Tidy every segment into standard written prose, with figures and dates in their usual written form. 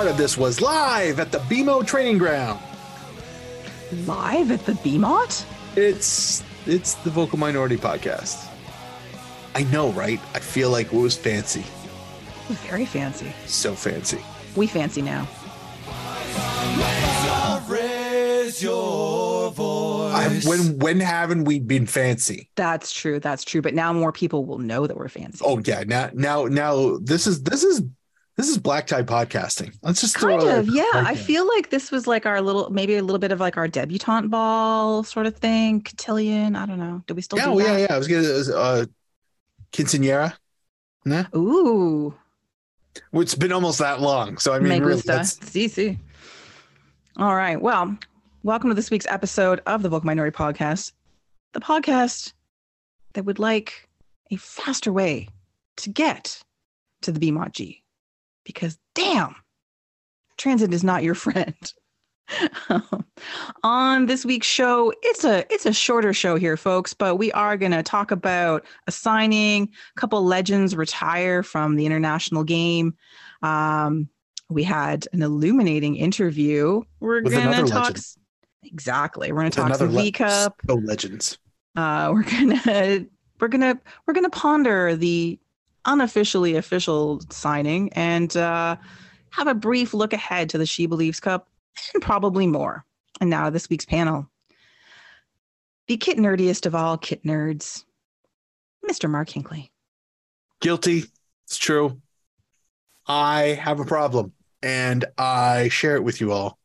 part of this was live at the BMO Training Ground. Live at the BMOT? It's the Vocal Minority Podcast. I know, right? I feel like it was fancy. Very fancy. So fancy. We fancy now. Raise your voice. When haven't we been fancy? That's true. That's true. But now more people will know that we're fancy. Oh yeah. Now this is black tie podcasting. Let's just kind throw of it, yeah. Right, I feel like this was like our little, maybe a little bit of like our debutante ball sort of thing. Cotillion. I don't know. Do we still? Yeah, do that? Yeah. I was gonna quinceanera. Nah. Ooh. It's been almost that long, so I mean, really, that's easy. All right. Well, welcome to this week's episode of the Vocal Minority Podcast, the podcast that would like a faster way to get to the BMOT G, because damn, transit is not your friend. On this week's show, it's a shorter show here, folks, but we are going to talk about a signing, a couple legends retire from the international game. We had an illuminating interview. We're going to talk. Legend. Exactly. We're going to talk the V Cup. Oh, legends. We're going to ponder the unofficially official signing and have a brief look ahead to the She Believes Cup. And probably more. And now this week's panel. The kit nerdiest of all kit nerds, Mr. Mark Hinckley. Guilty. It's true. I have a problem and I share it with you all.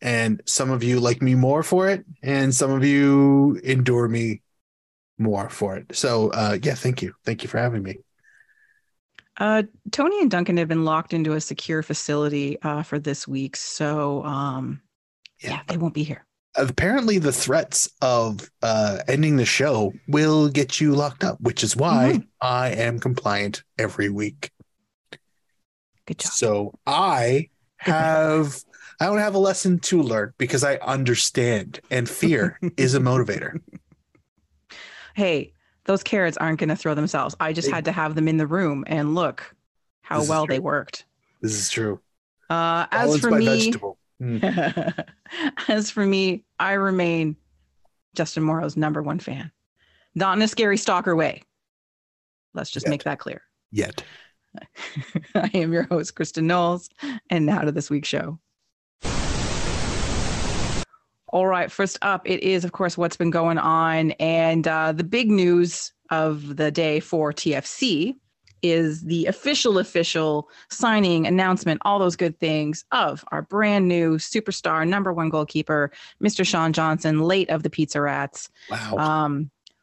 And some of you like me more for it. And some of you endure me more for it. So yeah, thank you. Thank you for having me. Tony and Duncan have been locked into a secure facility for this week. So, yeah, they won't be here. Apparently the threats of ending the show will get you locked up, which is why I am compliant every week. Good job. So I don't have a lesson to learn because I understand, and fear is a motivator. Hey. Those carrots aren't going to throw themselves. I just had to have them in the room and look how well they worked. This is true. As for me, I remain Justin Morrow's number one fan. Not in a scary stalker way. Let's just make that clear. Yet. I am your host, Kristen Knowles, and now to this week's show. All right. First up, it is, of course, what's been going on. And the big news of the day for TFC is the official signing, announcement, all those good things of our brand new superstar, number one goalkeeper, Mr. Sean Johnson, late of the Pizza Rats. Wow.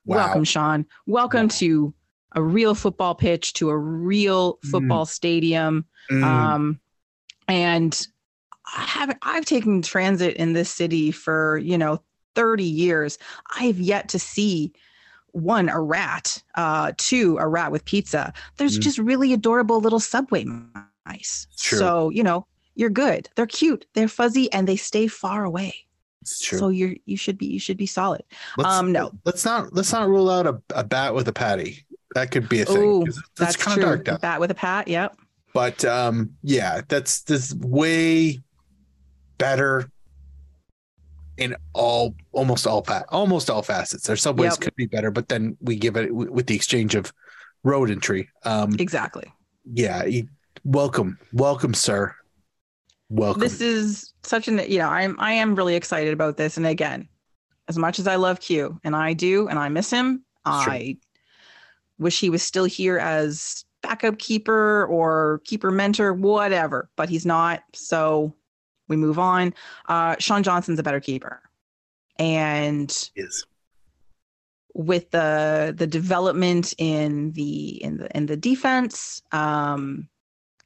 Welcome, Sean. Welcome to a real football pitch, to a real football stadium. And I've taken transit in this city for, 30 years. I've yet to see, one, a rat, two, a rat with pizza. There's just really adorable little subway mice. True. So, you're good. They're cute. They're fuzzy and they stay far away. It's true. So you should be solid. Let's not rule out a bat with a patty. That could be a thing. Ooh, that's kind of dark down. Bat with a pat. Yep. But that's this way better in almost all facets. Their subways could be better, but then we give it with the exchange of rodentry. Exactly. Yeah. Welcome, sir. Welcome. This is such an, I am really excited about this. And again, as much as I love Q, and I do, and I miss him, I wish he was still here as backup keeper or keeper mentor, whatever, but he's not. So we move on. Sean Johnson's a better keeper. And with the development in the defense, some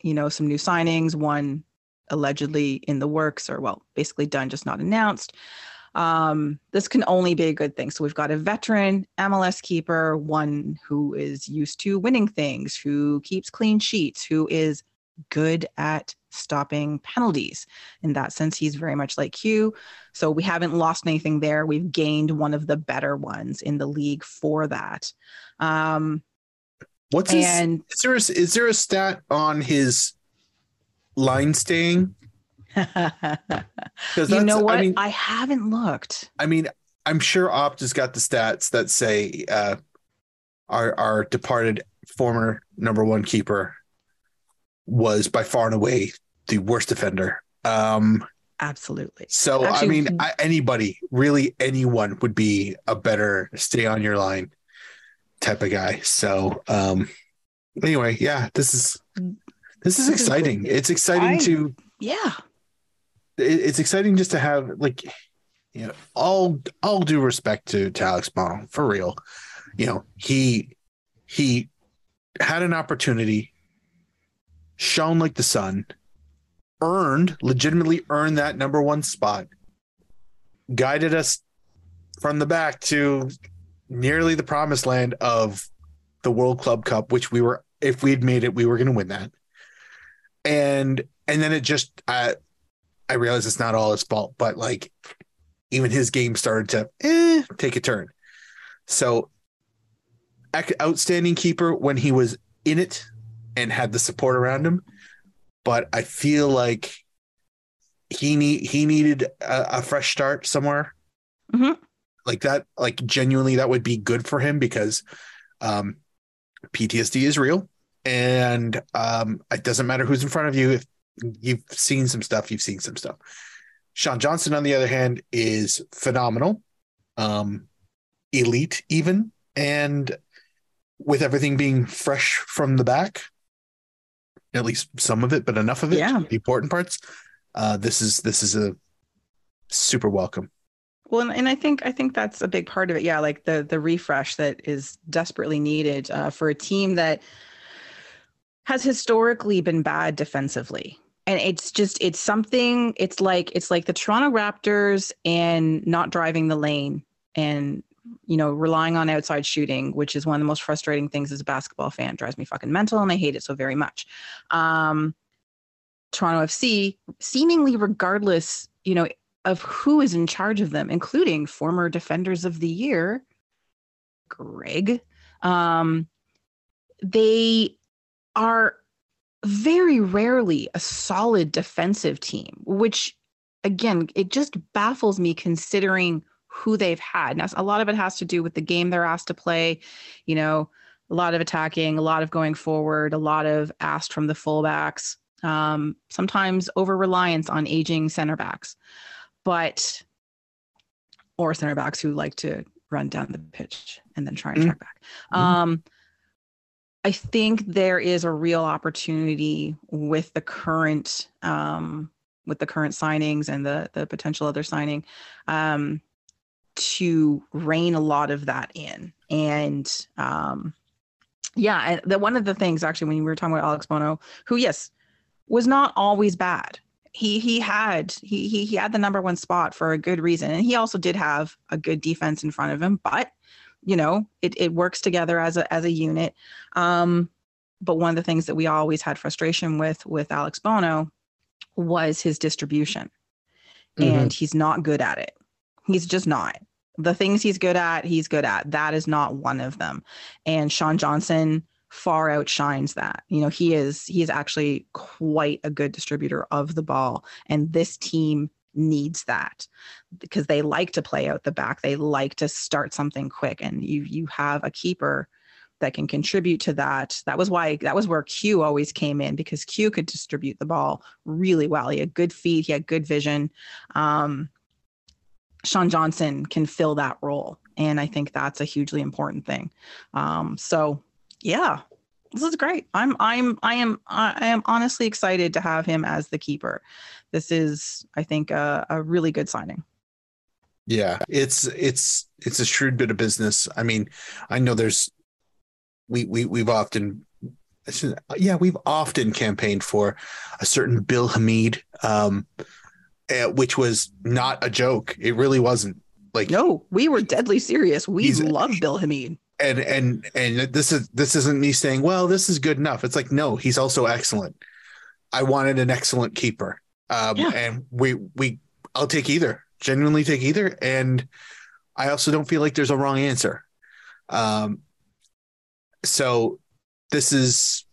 new signings, one allegedly in the works or basically done, just not announced. This can only be a good thing. So we've got a veteran MLS keeper, one who is used to winning things, who keeps clean sheets, who is good at stopping penalties. In that sense, he's very much like Q. So we haven't lost anything there. We've gained one of the better ones in the league for that. Is there a stat on his line staying? You know what? I haven't looked. I mean, I'm sure Opta's got the stats that say our departed former number one keeper was by far and away the worst defender. Absolutely. So, actually, anyone would be a better stay on your line type of guy. So anyway, yeah, this is exciting. It's exciting It's exciting just to have, like, you know, all due respect to Alex Bonnell, for real. You know, he had an opportunity, shone like the sun, legitimately earned that number one spot, guided us from the back to nearly the promised land of the World Club Cup, which we were, if we had made it, we were going to win that. And then it just, I realize it's not all his fault, but like even his game started to take a turn. So outstanding keeper when he was in it and had the support around him. But I feel like he needed a fresh start somewhere, mm-hmm. like that. Like genuinely, that would be good for him because PTSD is real, and it doesn't matter who's in front of you. If you've seen some stuff, you've seen some stuff. Sean Johnson, on the other hand, is phenomenal, elite even, and with everything being fresh from the back. At least some of it, but enough of it. Yeah. The important parts. This is a super welcome. Well, and I think that's a big part of it. Yeah, like the refresh that is desperately needed for a team that has historically been bad defensively. And it's like the Toronto Raptors and not driving the lane and, you know, relying on outside shooting, which is one of the most frustrating things as a basketball fan. It drives me fucking mental and I hate it so very much. Toronto FC, seemingly regardless, you know, of who is in charge of them, including former defenders of the year, Greg, they are very rarely a solid defensive team, which again, it just baffles me considering who they've had. Now, a lot of it has to do with the game they're asked to play, you know, a lot of attacking, a lot of going forward, a lot of asked from the fullbacks, sometimes over-reliance on aging center backs, or center backs who like to run down the pitch and then try and track back. I think there is a real opportunity with the current signings and the potential other signing, to rein a lot of that in. And one of the things actually, when we were talking about Alex Bono, who, yes, was not always bad. He had the number one spot for a good reason. And he also did have a good defense in front of him, but you know, it works together as a unit. But one of the things that we always had frustration with Alex Bono was his distribution. Mm-hmm. And he's not good at it. He's just not. The things he's good at. That is not one of them. And Sean Johnson far outshines that. You know, he is actually quite a good distributor of the ball. And this team needs that because they like to play out the back. They like to start something quick. And you have a keeper that can contribute to that. That was where Q always came in, because Q could distribute the ball really well. He had good feet. He had good vision. Sean Johnson can fill that role. And I think that's a hugely important thing. So yeah, this is great. I am honestly excited to have him as the keeper. This is, I think, a really good signing. Yeah. It's a shrewd bit of business. I mean, I know we've often campaigned for a certain Bill Hamid, which was not a joke. It really wasn't. Like, no, we were deadly serious. We love Bill Hamid. And this isn't me saying, well, this is good enough. It's like, no, he's also excellent. I wanted an excellent keeper. And I'll take either. Genuinely take either. And I also don't feel like there's a wrong answer. So this is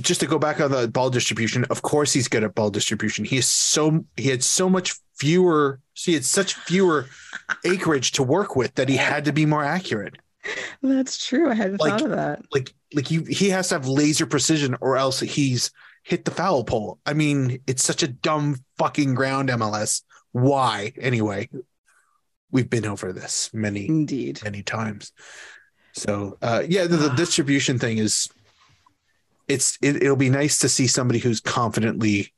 just to go back on the ball distribution, of course he's good at ball distribution. He had such fewer acreage to work with that he had to be more accurate. That's true. I hadn't thought of that. He has to have laser precision or else he's hit the foul pole. I mean, it's such a dumb fucking ground, MLS. Why? Anyway, we've been over this many times. So the distribution thing is, it'll be nice to see somebody who's confidently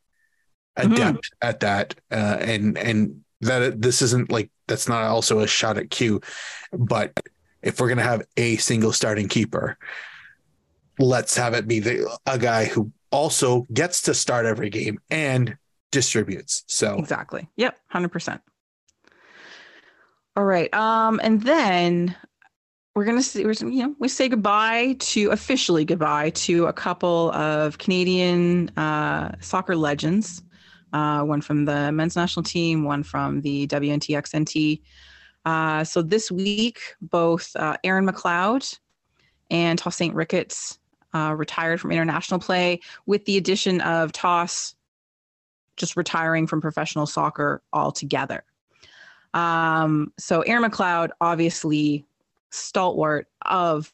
adept at that, and that this isn't that's not also a shot at Q, but if we're gonna have a single starting keeper, let's have it be a guy who also gets to start every game and distributes. So exactly, yep, 100%. All right, and then we're gonna see. We say officially goodbye to a couple of Canadian soccer legends. One from the men's national team, one from the WNT-XNT. So this week, both Erin McLeod and Tosaint Ricketts retired from international play, with the addition of Tos just retiring from professional soccer altogether. So Erin McLeod, obviously stalwart of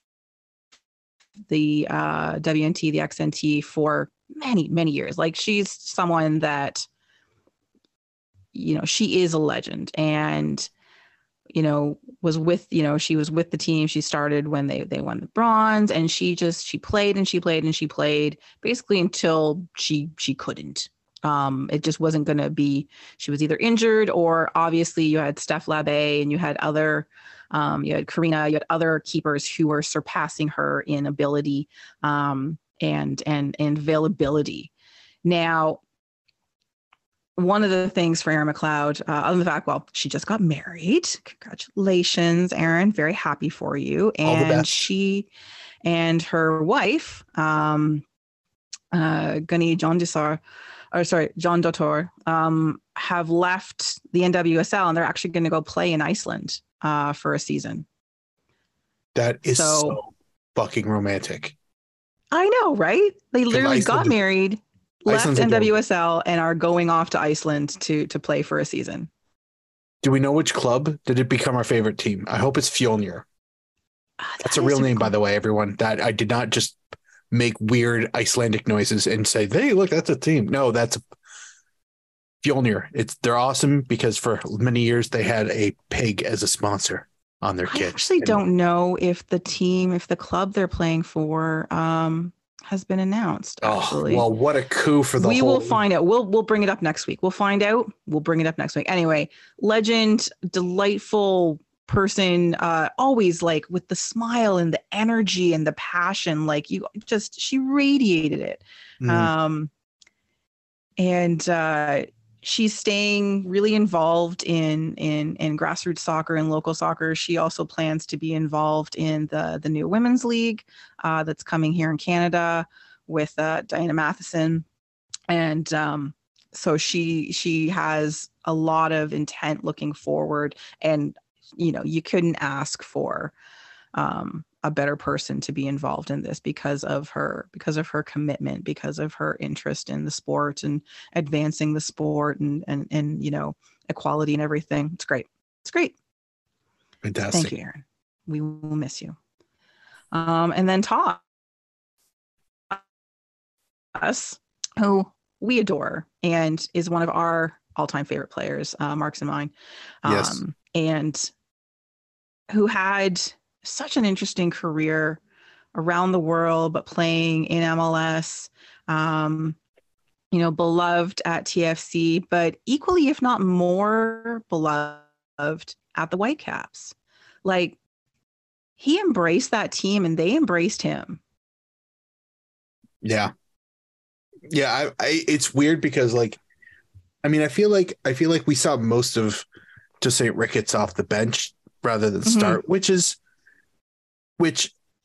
the WNT, the XNT for many, many years. She's someone that, she is a legend, and, she was with the team. She started when they won the bronze, and she played and she played and she played basically until she couldn't. It just wasn't going to be, she was either injured, or obviously you had Steph Labbé and you had other, you had Karina, you had other keepers who were surpassing her in ability, and availability. Now, one of the things for Erin McLeod, other than the fact, she just got married. Congratulations, Erin. Very happy for you. And she and her wife, Gunny Jónsdóttir, have left the NWSL, and they're actually going to go play in Iceland for a season. That is so fucking romantic. I know, right? They literally got married, left NWSL, and are going off to Iceland to play for a season. Do we know which club? Did it become our favorite team? I hope it's Fjolnir. That's a real name, by the way, everyone. That I did not just make weird Icelandic noises and say, hey, look, that's a team. No, that's Fjolnir. They're awesome because for many years they had a pig as a sponsor on their kit. I actually don't know if the club they're playing for has been announced. Actually. Oh, well, what a coup for the whole. We will find out. We'll bring it up next week. We'll find out. We'll bring it up next week. Anyway, legend, delightful person, always with the smile and the energy and the passion, she radiated it. And she's staying really involved in grassroots soccer and local soccer. She also plans to be involved in the new women's league that's coming here in Canada with Diana Matheson, and so she has a lot of intent looking forward, and you couldn't ask for a better person to be involved in this because of her commitment, because of her interest in the sport and advancing the sport and equality and everything. It's great. It's great. Fantastic. Thank you, Erin. We will miss you. And then Tos, who we adore and is one of our all-time favorite players, Mark's and mine. Yes. And who had such an interesting career around the world, but playing in MLS, beloved at TFC, but equally, if not more beloved at the Whitecaps. He embraced that team and they embraced him. Yeah. Yeah. I it's weird because I feel like we saw most of Tosaint Ricketts off the bench rather than start, which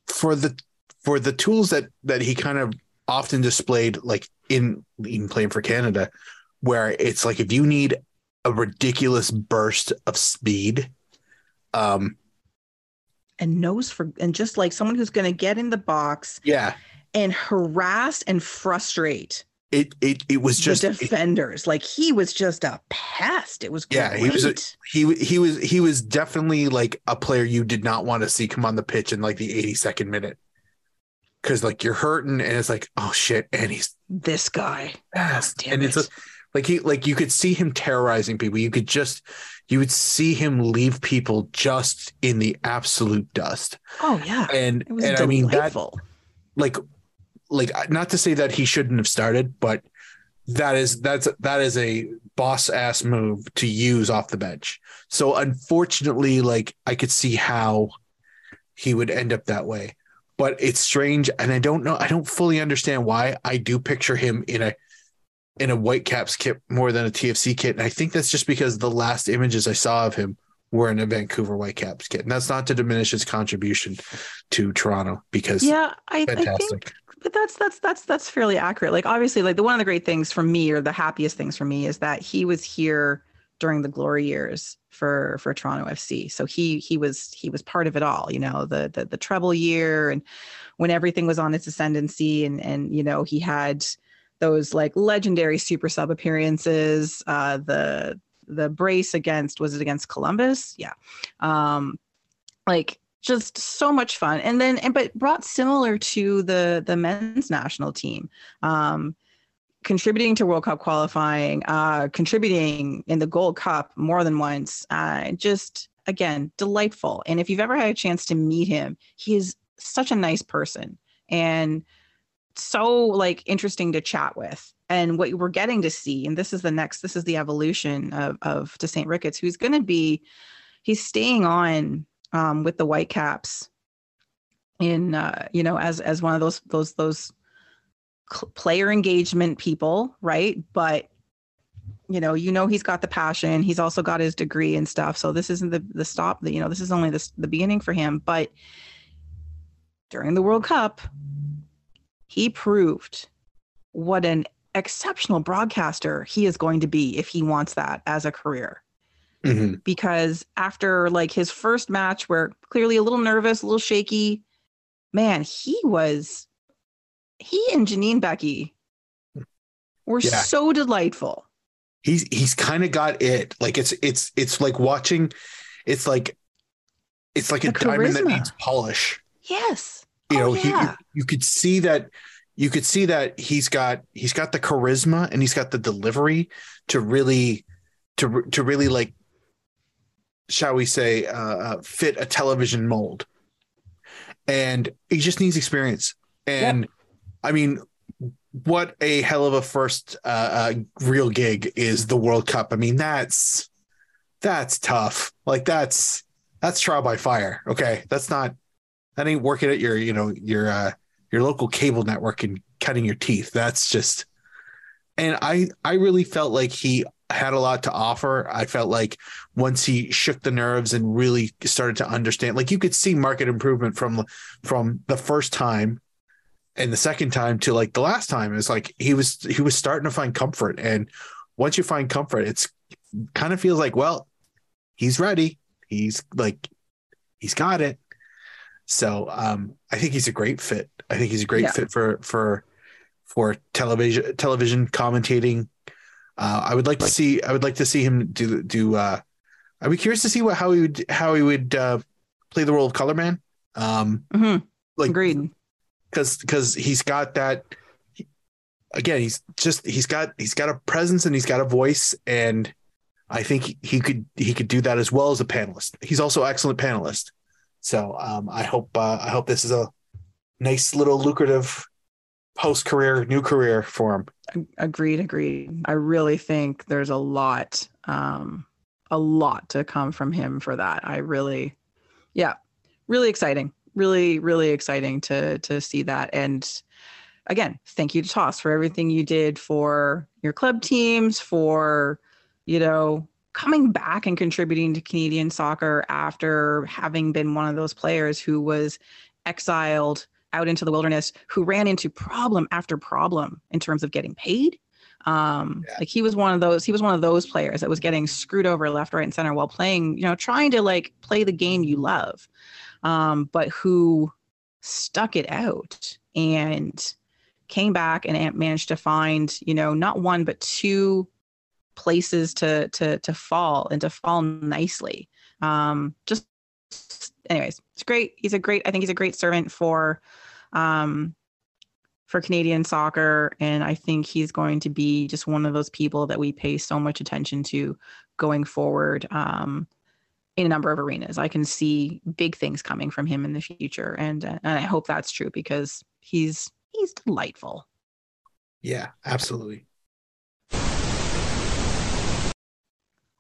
for the tools that he kind of often displayed, in playing for Canada, where it's if you need a ridiculous burst of speed, and someone who's going to get in the box, and harass and frustrate it was just the defenders. Like, he was just a pest. It was great. Yeah, he was definitely like a player you did not want to see come on the pitch in like the 82nd minute, because like you're hurting and it's like, oh shit, and he's this guy. Oh, damn, and it's like you could see him terrorizing people. You would see him leave people just in the absolute dust. Oh yeah, and I mean that, like not to say that he shouldn't have started, but that is a boss ass move to use off the bench. So unfortunately, like, I could see how he would end up that way, but it's strange. And I don't fully understand why. I do picture him in a Whitecaps kit more than a TFC kit. And I think that's just because the last images I saw of him were in a Vancouver Whitecaps kit. And that's not to diminish his contribution to Toronto, because fantastic. But that's fairly accurate. Like, obviously, like, the one of the great things for me, or the happiest things for me, is that he was here during the glory years for Toronto FC. So he was part of it all, you know, the treble year, and when everything was on its ascendancy, and you know, he had those like legendary super sub appearances, the brace against Columbus? Yeah. Just so much fun. But brought similar to the men's national team, contributing to World Cup qualifying, contributing in the Gold Cup more than once. Just, again, delightful. And if you've ever had a chance to meet him, he is such a nice person and so like interesting to chat with. And what we're getting to see, and this is the evolution of Tosaint Ricketts, who's going to be, he's staying on with the Whitecaps in, you know, as one of those player engagement people. Right. But, you know, he's got the passion. He's also got his degree and stuff. So this isn't the stop, you know, this is only the beginning for him. But during the World Cup, he proved what an exceptional broadcaster he is going to be if he wants that as a career. Mm-hmm. Because after like his first match, where clearly a little nervous, a little shaky, man, he and Janine Becky were so delightful. He's kind of got it. Like it's like watching, it's like a diamond that needs polish. Yes. You could see that. You could see that he's got the charisma, and he's got the delivery to really like, shall we say, fit a television mold. And he just needs experience. And yep. I mean, what a hell of a first real gig is the World Cup. I mean, that's tough. Like that's trial by fire. Okay. That ain't working at your local cable network and cutting your teeth. That's just, and I really felt like he had a lot to offer. I felt like once he shook the nerves and really started to understand, like, you could see market improvement from the first time and the second time to like the last time. It's like he was starting to find comfort, and once you find comfort, it's kind of feels like, well, he's ready. He's like, he's got it. So I think he's a great fit. I think he's a great fit for television commentating. I would like to see him do. I'd be curious to see how he would play the role of color man. Mm-hmm. Like, agreed. Because he's got that. Again, he's got a presence, and he's got a voice, and I think he could do that as well as a panelist. He's also an excellent panelist. So I hope this is a nice little lucrative post-career, new career for him. Agreed. I really think there's a lot to come from him for that. Really exciting. Really exciting to see that. And again, thank you to Toss for everything you did for your club teams, for, you know, coming back and contributing to Canadian soccer after having been one of those players who was exiled out into the wilderness, who ran into problem after problem in terms of getting paid. Like he was one of those players that was getting screwed over left, right, and center while playing, you know, trying to like play the game you love. But who stuck it out and came back and managed to find, you know, not one, but two places to fall and to fall nicely. Anyways, it's great. I think he's a great servant for Canadian soccer. And I think he's going to be just one of those people that we pay so much attention to going forward, in a number of arenas. I can see big things coming from him in the future. And I hope that's true, because he's delightful. Yeah, absolutely.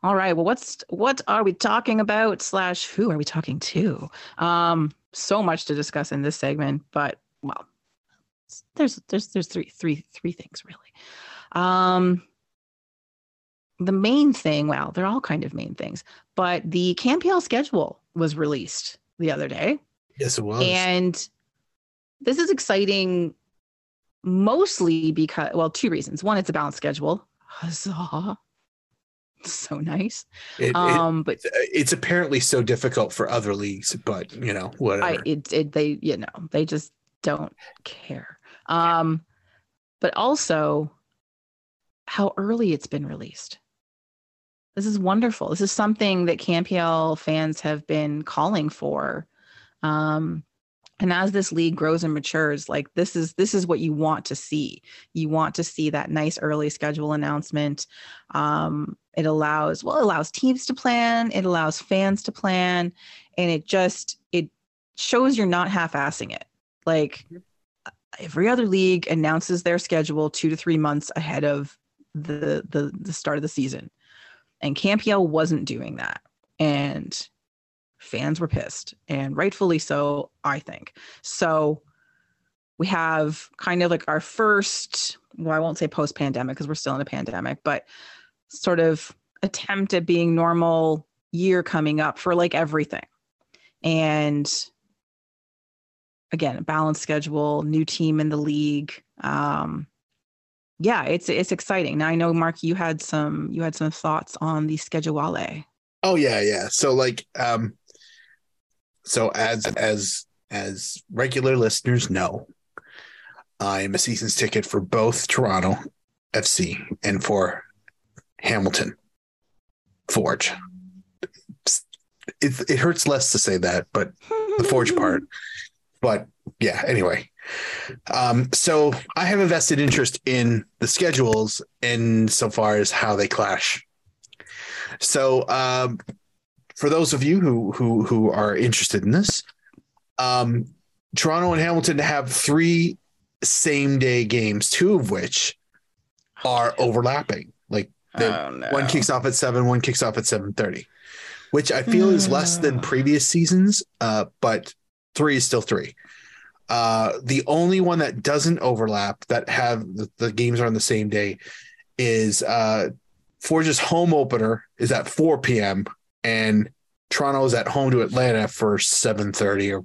All right. Well, what are we talking about / who are we talking to? So much to discuss in this segment, but well, there's three things really. The main thing, well, they're all kind of main things, but the CanPL schedule was released the other day. Yes, it was. And this is exciting mostly because, well, two reasons. One, it's a balanced schedule. Huzzah. So nice. But it's apparently so difficult for other leagues, but you know, whatever. They just don't care. But also how early it's been released. This is wonderful. This is something that CanPL fans have been calling for. And as this league grows and matures, like this is what you want to see. You want to see that nice early schedule announcement. It allows teams to plan, it allows fans to plan, and it shows you're not half-assing it. Like every other league announces their schedule 2 to 3 months ahead of the start of the season. And CanPL wasn't doing that. And fans were pissed, and rightfully so, I think. So we have kind of like our first, well, I won't say post-pandemic because we're still in a pandemic, but sort of attempt at being normal year coming up for like everything. And again, a balanced schedule, new team in the league. It's exciting. Now I know, Mark, you had some thoughts on the schedule. Oh yeah. Yeah. So like, so as regular listeners know, I am a season's ticket for both Toronto FC and for Hamilton Forge. It hurts less to say that, but the Forge part. But yeah, anyway. So I have a vested interest in the schedules insofar as how they clash. So for those of you who are interested in this, Toronto and Hamilton have 3 same-day games, 2 of which are overlapping. Like one kicks off at 7, one kicks off at 7:30, which I feel is less than previous seasons, but 3 is still 3. The only one that doesn't overlap, that have the games are on the same day, is Forge's home opener is at 4 p.m. and Toronto is at home to Atlanta for 7:30. Or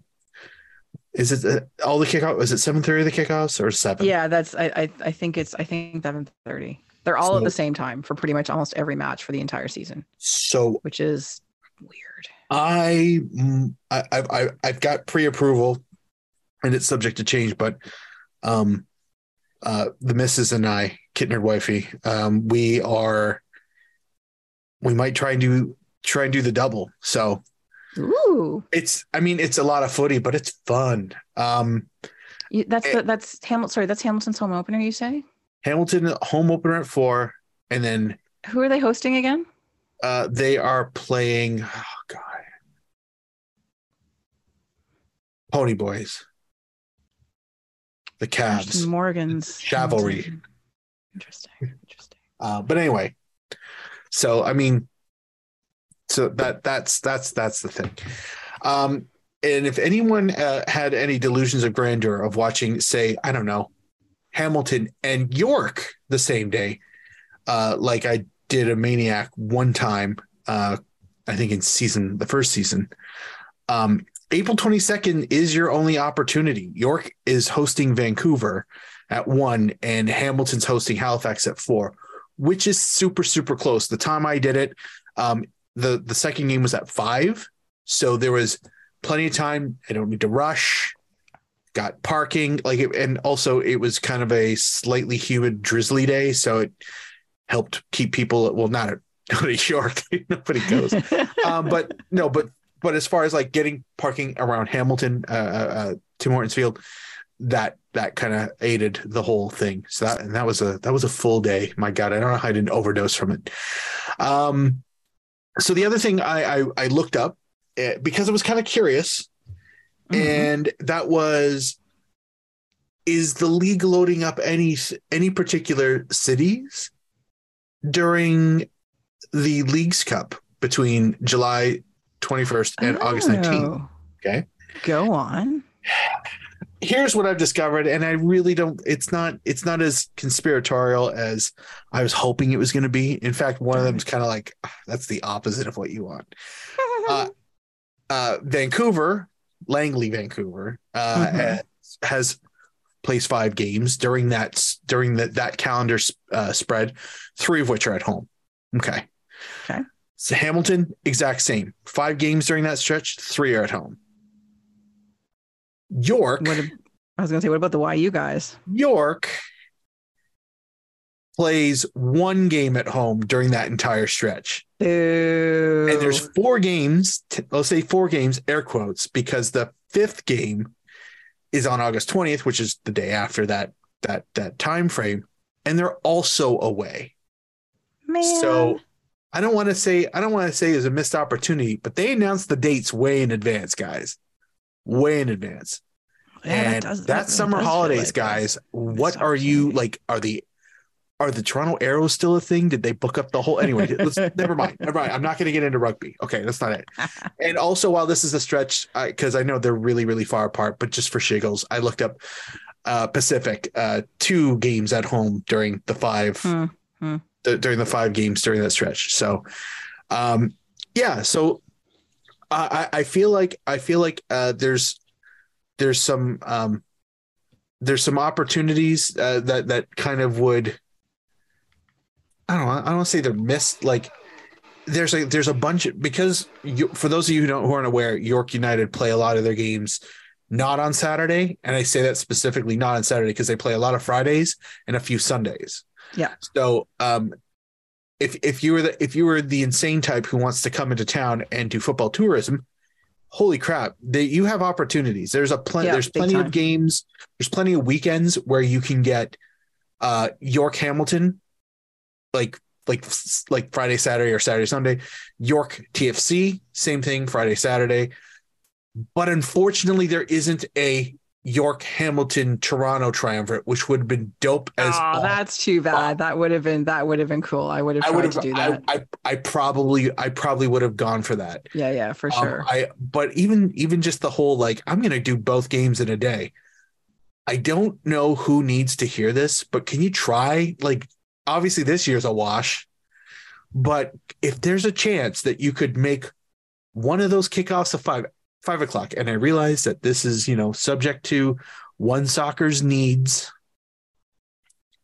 is it all the kickoff? Is it 7:30 the kickoffs or 7? Yeah, that's I think 7:30. They're all at the same time for pretty much almost every match for the entire season. So, which is weird. I've got pre-approval, and it's subject to change. But the missus and I, Kittner wifey, we might try and do the double. So, ooh, it's a lot of footy, but it's fun. That's Hamilton's home opener, you say? Hamilton home opener at 4, and then who are they hosting again? They are playing Pony Boys, the Cavs, Justin Morgan's Chivalry. Interesting. But anyway, so I mean, so that's the thing. And if anyone had any delusions of grandeur of watching, say, I don't know, Hamilton and York the same day, like I did a maniac one time, I think in the first season, April 22nd is your only opportunity. York is hosting Vancouver at 1 and Hamilton's hosting Halifax at 4, which is super, super close. The time I did it, the second game was at 5. So there was plenty of time. I don't need to rush. got parking, like, and also it was kind of a slightly humid, drizzly day, so it helped keep people. Well, not at York, nobody goes. But as far as like getting parking around Hamilton, Tim Hortons Field, that kind of aided the whole thing. So that was a full day. My God, I don't know how I didn't overdose from it. So the other thing I looked up because I was kind of curious, mm-hmm. and that was, is the league loading up any particular cities during the Leagues Cup between July 21st and August 19th? Okay, go on. Here's what I've discovered, and I really don't. It's not as conspiratorial as I was hoping it was going to be. In fact, one of them is kind of like, that's the opposite of what you want. Vancouver, Langley, Vancouver, has plays 5 games during that calendar spread, 3 of which are at home. Okay. So Hamilton, exact same. 5 games during that stretch, 3 are at home. York. I was going to say, what about the YU guys? York plays 1 game at home during that entire stretch. Ew. And there's 4 games. Let's say 4 games, air quotes, because the 5th game is on August 20th, which is the day after that time frame, and they're also away. Man. So I don't want to say it's a missed opportunity, but they announced the dates way in advance, guys. Way in advance. Yeah, and that summer holidays, like, guys, what are you like? Are the Toronto Arrows still a thing? Did they book up the whole? Anyway, never mind. I'm not going to get into rugby. Okay, that's not it. And also, while this is a stretch, because I know they're really, really far apart, but just for shiggles, I looked up Pacific, 2 games at home during the 5 games during that stretch. So, so. I feel like there's some opportunities that kind of would, I don't want to say they're missed. Like there's a bunch of, because for those of you who aren't aware, York United play a lot of their games not on Saturday, and I say that specifically not on Saturday because they play a lot of Fridays and a few Sundays. Yeah. So If you were the insane type who wants to come into town and do football tourism, holy crap, you have opportunities. There's plenty of games. There's plenty of weekends where you can get York Hamilton, like Friday Saturday or Saturday Sunday. York TFC, same thing, Friday Saturday. But unfortunately, there isn't a York Hamilton Toronto triumvirate, which would have been dope as all. That's too bad. That would have been cool. I would have tried to do that. I probably would have gone for that. Yeah, for sure. But even just the whole like, I'm gonna do both games in a day. I don't know who needs to hear this, but can you try? Like, obviously this year's a wash, but if there's a chance that you could make one of those kickoffs of 5 o'clock. And I realized that this is, subject to one soccer's needs.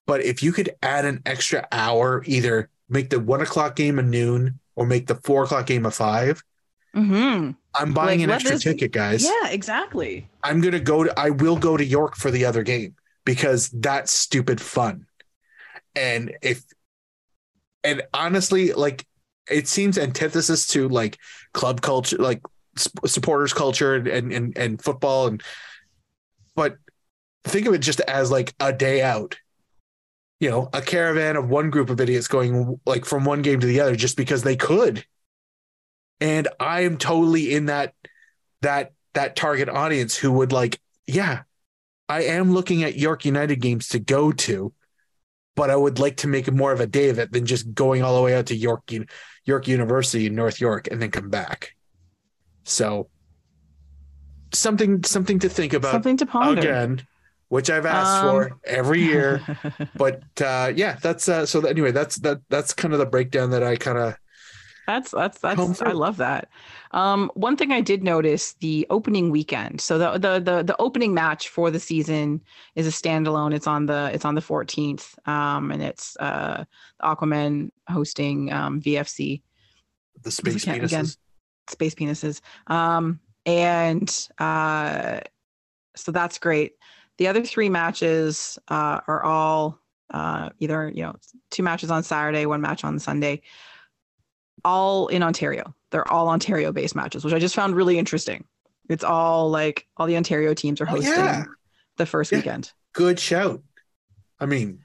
But if you could add an extra hour, either make the 1 o'clock game a noon or make the 4 o'clock game a 5. Mm-hmm. I'm buying an extra ticket, guys. Yeah, exactly. I will go to York for the other game because that's stupid fun. And honestly, like, it seems antithesis to like club culture, like supporters culture and football, but think of it just as like a day out, a caravan of one group of idiots going like from one game to the other just because they could. And I am totally in that target audience who would like, yeah, I am looking at York United games to go to, but I would like to make more of a day of it than just going all the way out to York University in North York and then come back. So something to think about, something to ponder again, which I've asked for every year, but that's kind of the breakdown that I kind of, that's I love that. One thing I did notice, the opening weekend. So the opening match for the season is a standalone. It's on the 14th. And it's, Aquaman hosting, VFC, the Space Penises. Space Penises. And So that's great. The other three matches are all either, you know, two matches on Saturday, one match on Sunday, all in Ontario. They're all Ontario-based matches, which I just found really interesting. It's all like all the Ontario teams are hosting the first weekend. Good shout. I mean,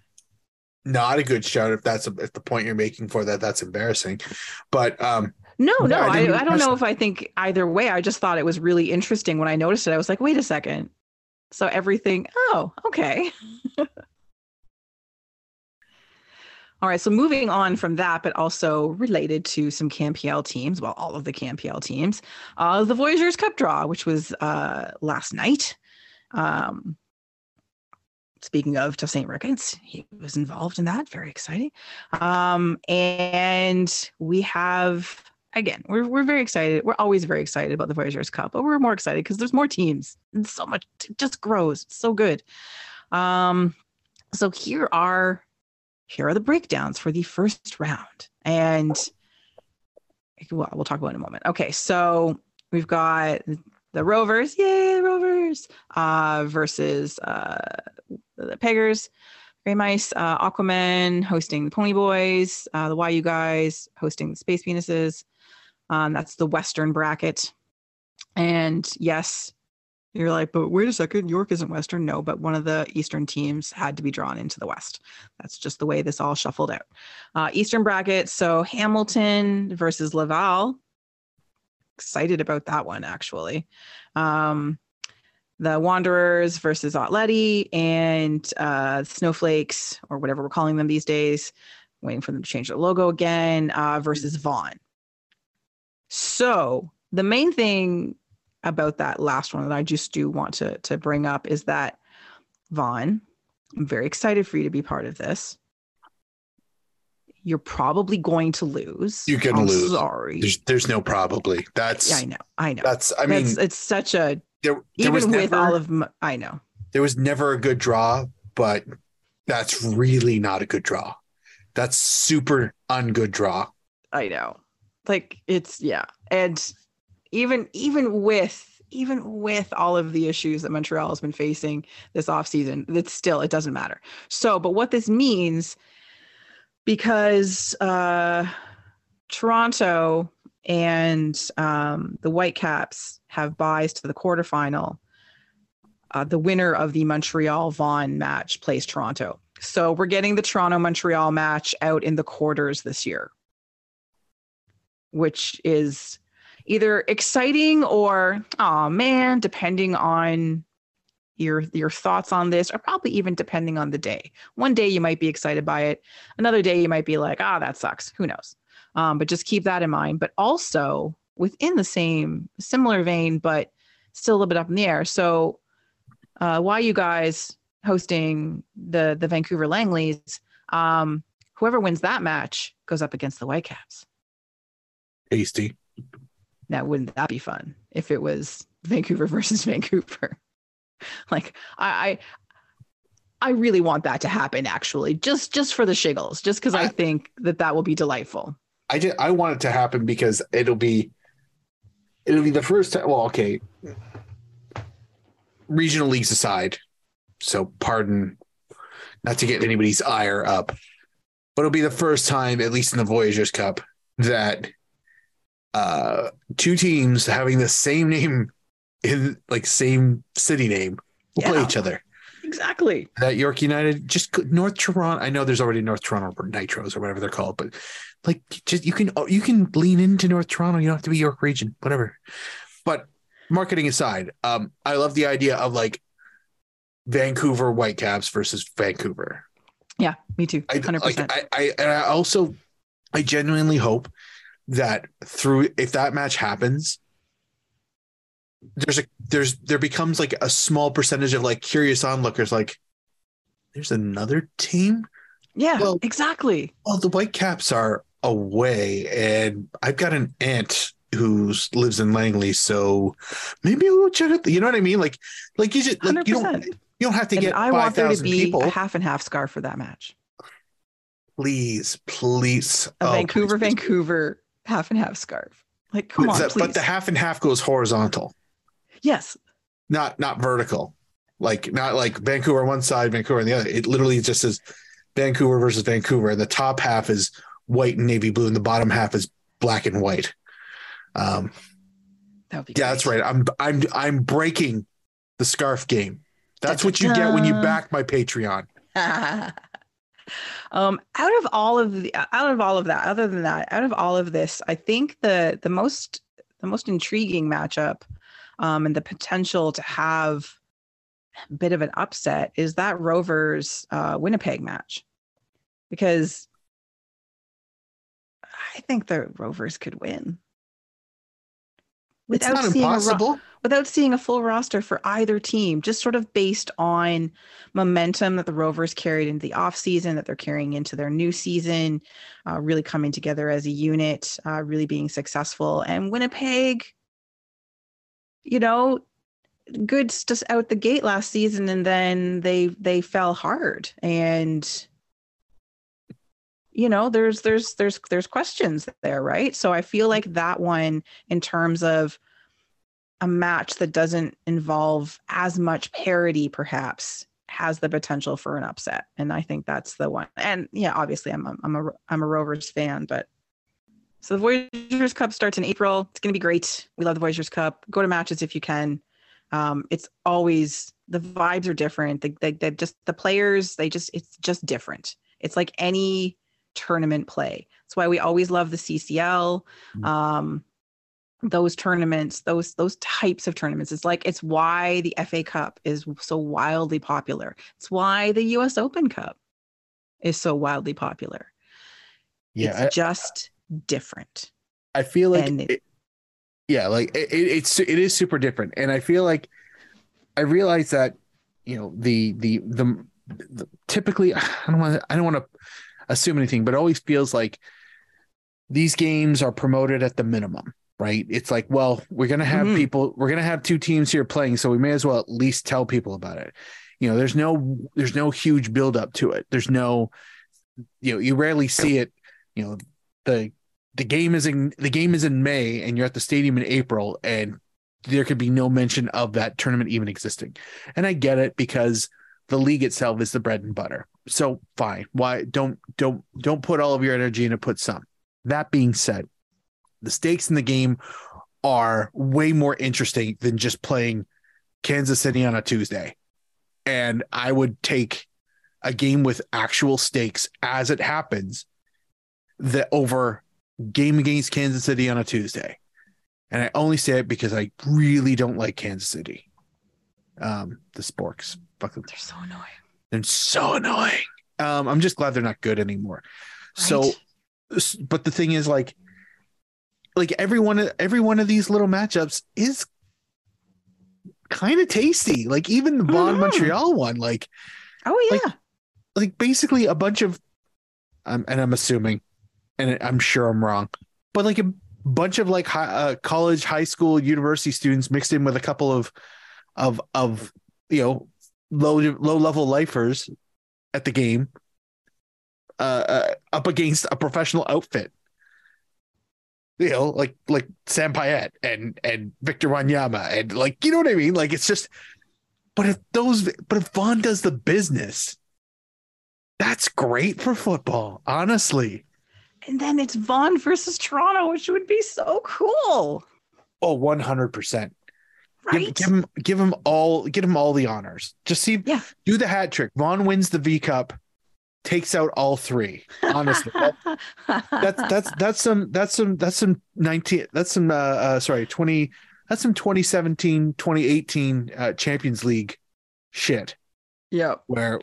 not a good shout if that's if the point you're making for that. That's embarrassing. But no, I don't know if I think either way. I just thought it was really interesting when I noticed it. I was like, wait a second. So everything. Oh, okay. All right. So moving on from that, but also related to some CanPL teams, well, all of the CanPL teams, the Voyageurs Cup draw, which was last night. Speaking of Tosaint Ricketts, he was involved in that. Very exciting. And we have, again, we're very excited. We're always very excited about the Voyageurs Cup, but we're more excited because there's more teams. And so much, it just grows. It's so good. So here are the breakdowns for the first round. And we'll talk about it in a moment. Okay, so we've got the Rovers. Yay, Rovers! Versus the Peggers. Grey Mice. Aquaman hosting the Pony Boys. The YU Guys hosting the Space Penises. That's the Western bracket. And yes, you're like, but wait a second, York isn't Western. No, but one of the Eastern teams had to be drawn into the West. That's just the way this all shuffled out. Eastern bracket, so Hamilton versus Laval. Excited about that one, actually. The Wanderers versus Atleti and Snowflakes, or whatever we're calling them these days, waiting for them to change their logo again, versus Vaughan. So the main thing about that last one that I just do want to bring up is that Vaughn, I'm very excited for you to be part of this. You're probably going to lose. You can lose. Sorry. There's no probably. That's. Yeah, I know. That's. I mean, it's such a. There was never, with all of my, I know. There was never a good draw, but that's really not a good draw. That's super ungood draw. I know. Like it's and. Even with all of the issues that Montreal has been facing this offseason, it doesn't matter. So, but what this means, because Toronto and the Whitecaps have byes to the quarterfinal, the winner of the Montreal-Vaughan match plays Toronto. So we're getting the Toronto-Montreal match out in the quarters this year, which is either exciting or, oh man, depending on your thoughts on this, or probably even depending on the day. One day you might be excited by it. Another day you might be like, that sucks. Who knows? But just keep that in mind. But also within the same similar vein, but still a little bit up in the air. So why you guys hosting the Vancouver Langleys, whoever wins that match goes up against the Whitecaps. Tasty. Now, wouldn't that be fun if it was Vancouver versus Vancouver? Like, I really want that to happen, actually, just for the shiggles, just because I think that will be delightful. I want it to happen because it'll be the first time. Well, okay. Regional leagues aside, so pardon, not to get anybody's ire up, but it'll be the first time, at least in the Voyageurs Cup, that two teams having the same name in like same city name will play each other. Exactly. That York United, just North Toronto. I know there's already North Toronto or Nitros or whatever they're called, but like just you can lean into North Toronto. You don't have to be York Region, whatever. But marketing aside, I love the idea of like Vancouver Whitecaps versus Vancouver. Yeah, me too. 100%. I genuinely hope that if that match happens, there becomes like a small percentage of like curious onlookers, like there's another team. Yeah, well, exactly. Well, the Whitecaps are away, and I've got an aunt who lives in Langley, so maybe we'll check out. You know what I mean? Like you just like, you don't have to and get. I want there to be people. A half and half scarf for that match. Please, Vancouver. Half and half scarf, like come on, please. But the half and half goes horizontal. Yes, not vertical. Like, not like Vancouver on one side, Vancouver on the other. It literally just says Vancouver versus Vancouver. And the top half is white and navy blue, and the bottom half is black and white. Yeah, that's right. I'm breaking the scarf game. That's what you get when you back my Patreon. Out of all of this, I think the most intriguing matchup, and the potential to have a bit of an upset is that Rovers Winnipeg match, because I think the Rovers could win. It's not impossible. Without seeing a full roster for either team, just sort of based on momentum that the Rovers carried into the offseason, that they're carrying into their new season, really coming together as a unit, really being successful. And Winnipeg, you know, good just out the gate last season, and then they fell hard. And, you know, there's questions there, right? So I feel like that one, in terms of a match that doesn't involve as much parity, perhaps, has the potential for an upset. And I think that's the one. And yeah, obviously I'm a Rovers fan, but so the Voyageurs Cup starts in April. It's going to be great. We love the Voyageurs Cup. Go to matches if you can. It's always, the vibes are different. They just, the players, it's just different. It's like any tournament play. That's why we always love the CCL. Those tournaments, those types of tournaments. It's why the FA Cup is so wildly popular. It's why the US Open Cup is so wildly popular. Yeah, it's just different. I feel like it is super different. And I feel like I realize that, you know, the typically, I don't want to assume anything, but it always feels like these games are promoted at the minimum, right? It's like, well, we're going to have we're going to have two teams here playing, so we may as well at least tell people about it. You know, there's no huge buildup to it. There's no, you know, you rarely see it. You know, the game is in May and you're at the stadium in April, and there could be no mention of that tournament even existing. And I get it, because the league itself is the bread and butter. So fine. Why don't put all of your energy into, put some. That being said, the stakes in the game are way more interesting than just playing Kansas City on a Tuesday. And I would take a game with actual stakes as it happens that over game against Kansas City on a Tuesday. And I only say it because I really don't like Kansas City. The Sporks. Fucking, they're so annoying. They're so annoying. I'm just glad they're not good anymore. Right. So, but the thing is, like every one of these little matchups is kind of tasty. Like even the Vaughan Montreal one, like, oh yeah, like basically a bunch of, and I'm assuming, and I'm sure I'm wrong, but like a bunch of like college, high school, university students mixed in with a couple of you know, low level lifers at the game, up against a professional outfit, you know, like Sam Payette and Victor Wanyama, and like, you know what I mean? Like, it's just, but if Vaughan does the business, that's great for football, honestly. And then it's Vaughan versus Toronto, which would be so cool. Oh, 100%. Right? Give them all the honors. Just do the hat trick. Vaughan wins the V Cup, takes out all three. Honestly, that's some 2017, 2018 Champions League shit. Yeah, where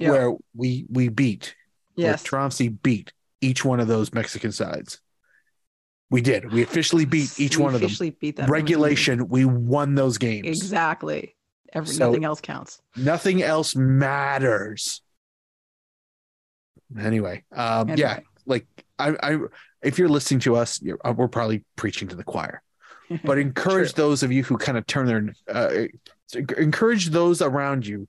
we beat. Yes, Tromsø beat each one of those Mexican sides. We did. We officially beat each one of them. Regulation, we won those games. Exactly. Nothing else counts. Nothing else matters. Anyway, yeah, like I, if you're listening to us, we're probably preaching to the choir. But encourage those of you who kind of encourage those around you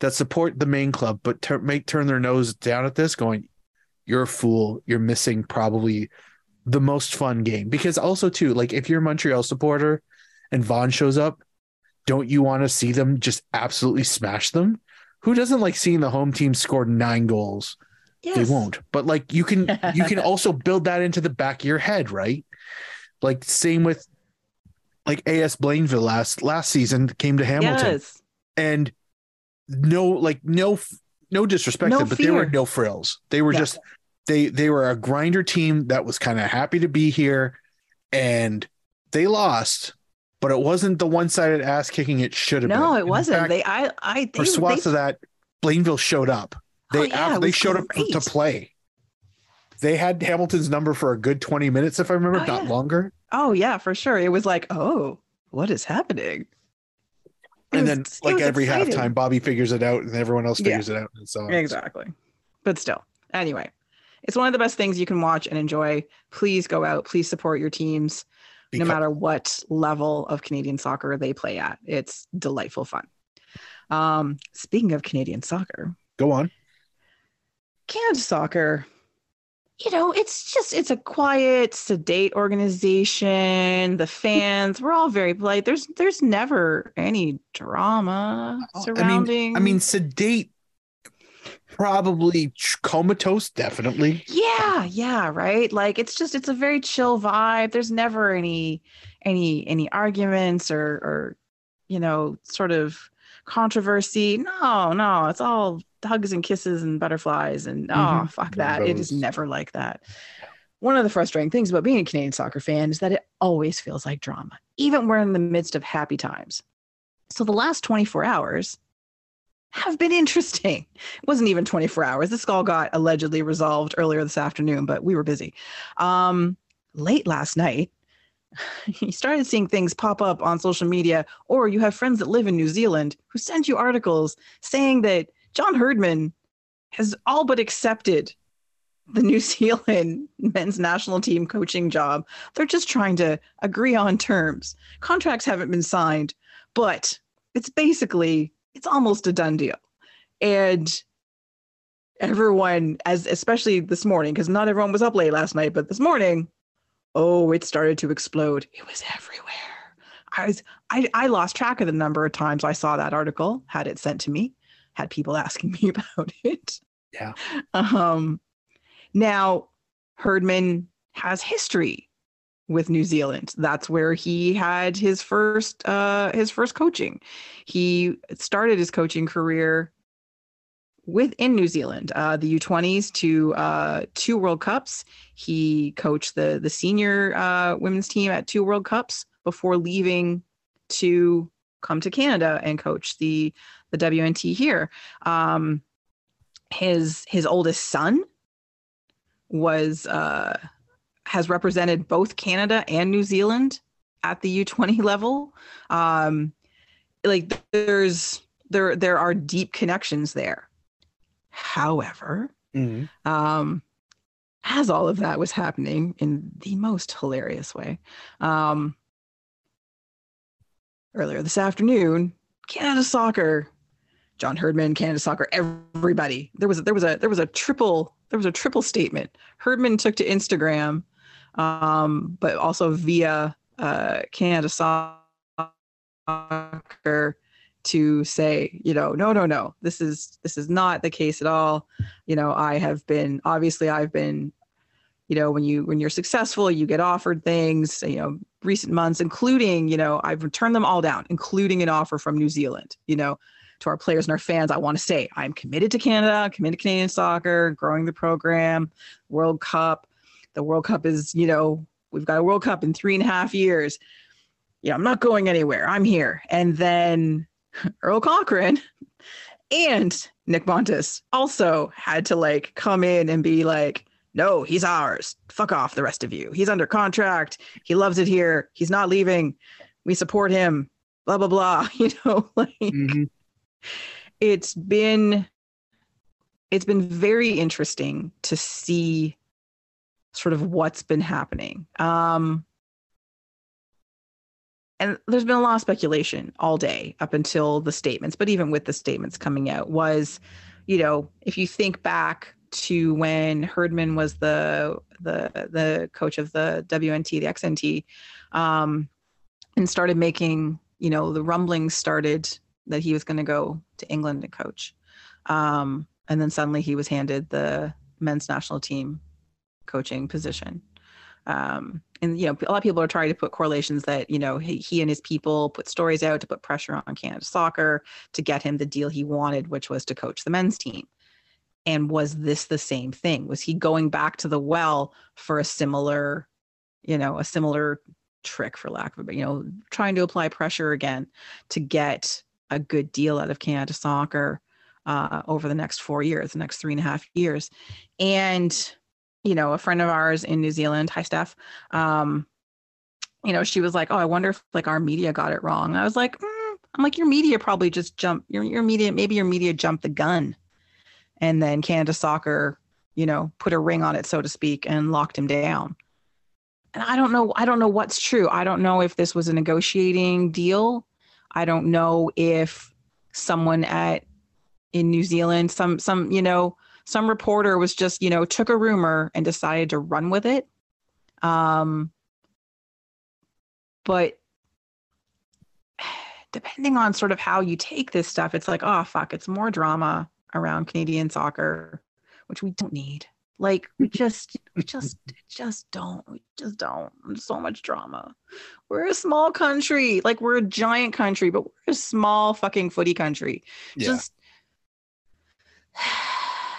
that support the main club, but turn their nose down at this, going, "You're a fool. You're missing probably the most fun game." Because also too, like if you're a Montreal supporter and Vaughan shows up, Don't you want to see them just absolutely smash them? Who doesn't like seeing the home team score 9 goals? Yes. They won't. But like you can also build that into the back of your head, right? Like same with like AS Blainville last season came to Hamilton. Yes. And no disrespect, no but fear. They were no frills. They were just they were a grinder team that was kind of happy to be here, and they lost, but it wasn't the one-sided ass kicking it should have been. No, it wasn't. Fact, for swaths of that, Blainville showed up. They showed up to play. They had Hamilton's number for a good 20 minutes, if I remember, not longer. Oh yeah, for sure. It was like, oh, what is happening? And then like every halftime, Bobby figures it out and everyone else figures it out. And so exactly. But still, anyway, it's one of the best things you can watch and enjoy. Please go out. Please support your teams, no matter what level of Canadian soccer they play at. It's delightful fun. Speaking of Canadian soccer. Go on. Canada soccer, it's a quiet, sedate organization. The fans, we're all very polite. There's never any drama surrounding. I mean, sedate, probably comatose, definitely. Yeah, right. Like it's a very chill vibe. There's never any arguments or sort of controversy. No, it's all hugs and kisses and butterflies and fuck that. It is never like that. One of the frustrating things about being a Canadian soccer fan is that it always feels like drama, even we're in the midst of happy times. So the last 24 hours have been interesting. It wasn't even 24 hours. This all got allegedly resolved earlier this afternoon, but we were busy. Late last night, you started seeing things pop up on social media, or you have friends that live in New Zealand who send you articles saying that John Herdman has all but accepted the New Zealand men's national team coaching job. They're just trying to agree on terms. Contracts haven't been signed, but it's almost a done deal. And everyone, especially this morning, because not everyone was up late last night, but this morning, it started to explode. It was everywhere. I lost track of the number of times I saw that article, had it sent to me. Had people asking me about it. Yeah. Now, Herdman has history with New Zealand. That's where he had his first coaching. He started his coaching career within New Zealand, the U20s to 2 World Cups. He coached the senior women's team at 2 World Cups before leaving to come to Canada and coach the WNT here. His oldest son has represented both Canada and New Zealand at the U20 level. There are deep connections there. However, as all of that was happening in the most hilarious way, earlier this afternoon, Canada Soccer, John Herdman, Canada Soccer, everybody. There was a triple statement. Herdman took to Instagram, but also via Canada Soccer to say, no, this is not the case at all. When you're successful, you get offered things, recent months, including, I've turned them all down, including an offer from New Zealand. To our players and our fans, I want to say I'm committed to Canada, committed to Canadian soccer, growing the program, World Cup. The World Cup is, we've got a World Cup in 3.5 years. I'm not going anywhere. I'm here. And then Earl Cochran and Nick Montas also had to come in and be like, no, he's ours. Fuck off, the rest of you. He's under contract. He loves it here. He's not leaving. We support him. Blah, blah, blah. It's been very interesting to see sort of what's been happening. And there's been a lot of speculation all day up until the statements, but even with the statements coming out was, if you think back to when Herdman was the coach of the WNT, the XNT, and started making you know, the rumblings started that he was going to go to England to coach. And then suddenly he was handed the men's national team coaching position. And, you know, a lot of people are trying to put correlations that, you know, he and his people put stories out to put pressure on Canada Soccer to get him the deal he wanted, which was to coach the men's team. And was this the same thing? Was he going back to the well for a similar, you know, a similar trick, for lack of a, you know, trying to apply pressure again to get a good deal out of Canada Soccer over the next 4 years, the next 3.5 years? And, you know, a friend of ours in New Zealand, hi Steph, you know, she was like, oh, I wonder if like our media got it wrong. And I was like, I'm like, your media probably just jumped, your media jumped the gun. And then Canada Soccer, you know, put a ring on it, so to speak, and locked him down. And I don't know what's true. I don't know if this was a negotiating deal. I don't know if someone in New Zealand, some, you know, some reporter was just, you know, took a rumor and decided to run with it. But depending on sort of how you take this stuff, it's like, oh, fuck, it's more drama around Canadian soccer, which we don't need. Like, we just don't. There's so much drama. We're a small country. Like, we're a giant country, but we're a small fucking footy country. Yeah. Just...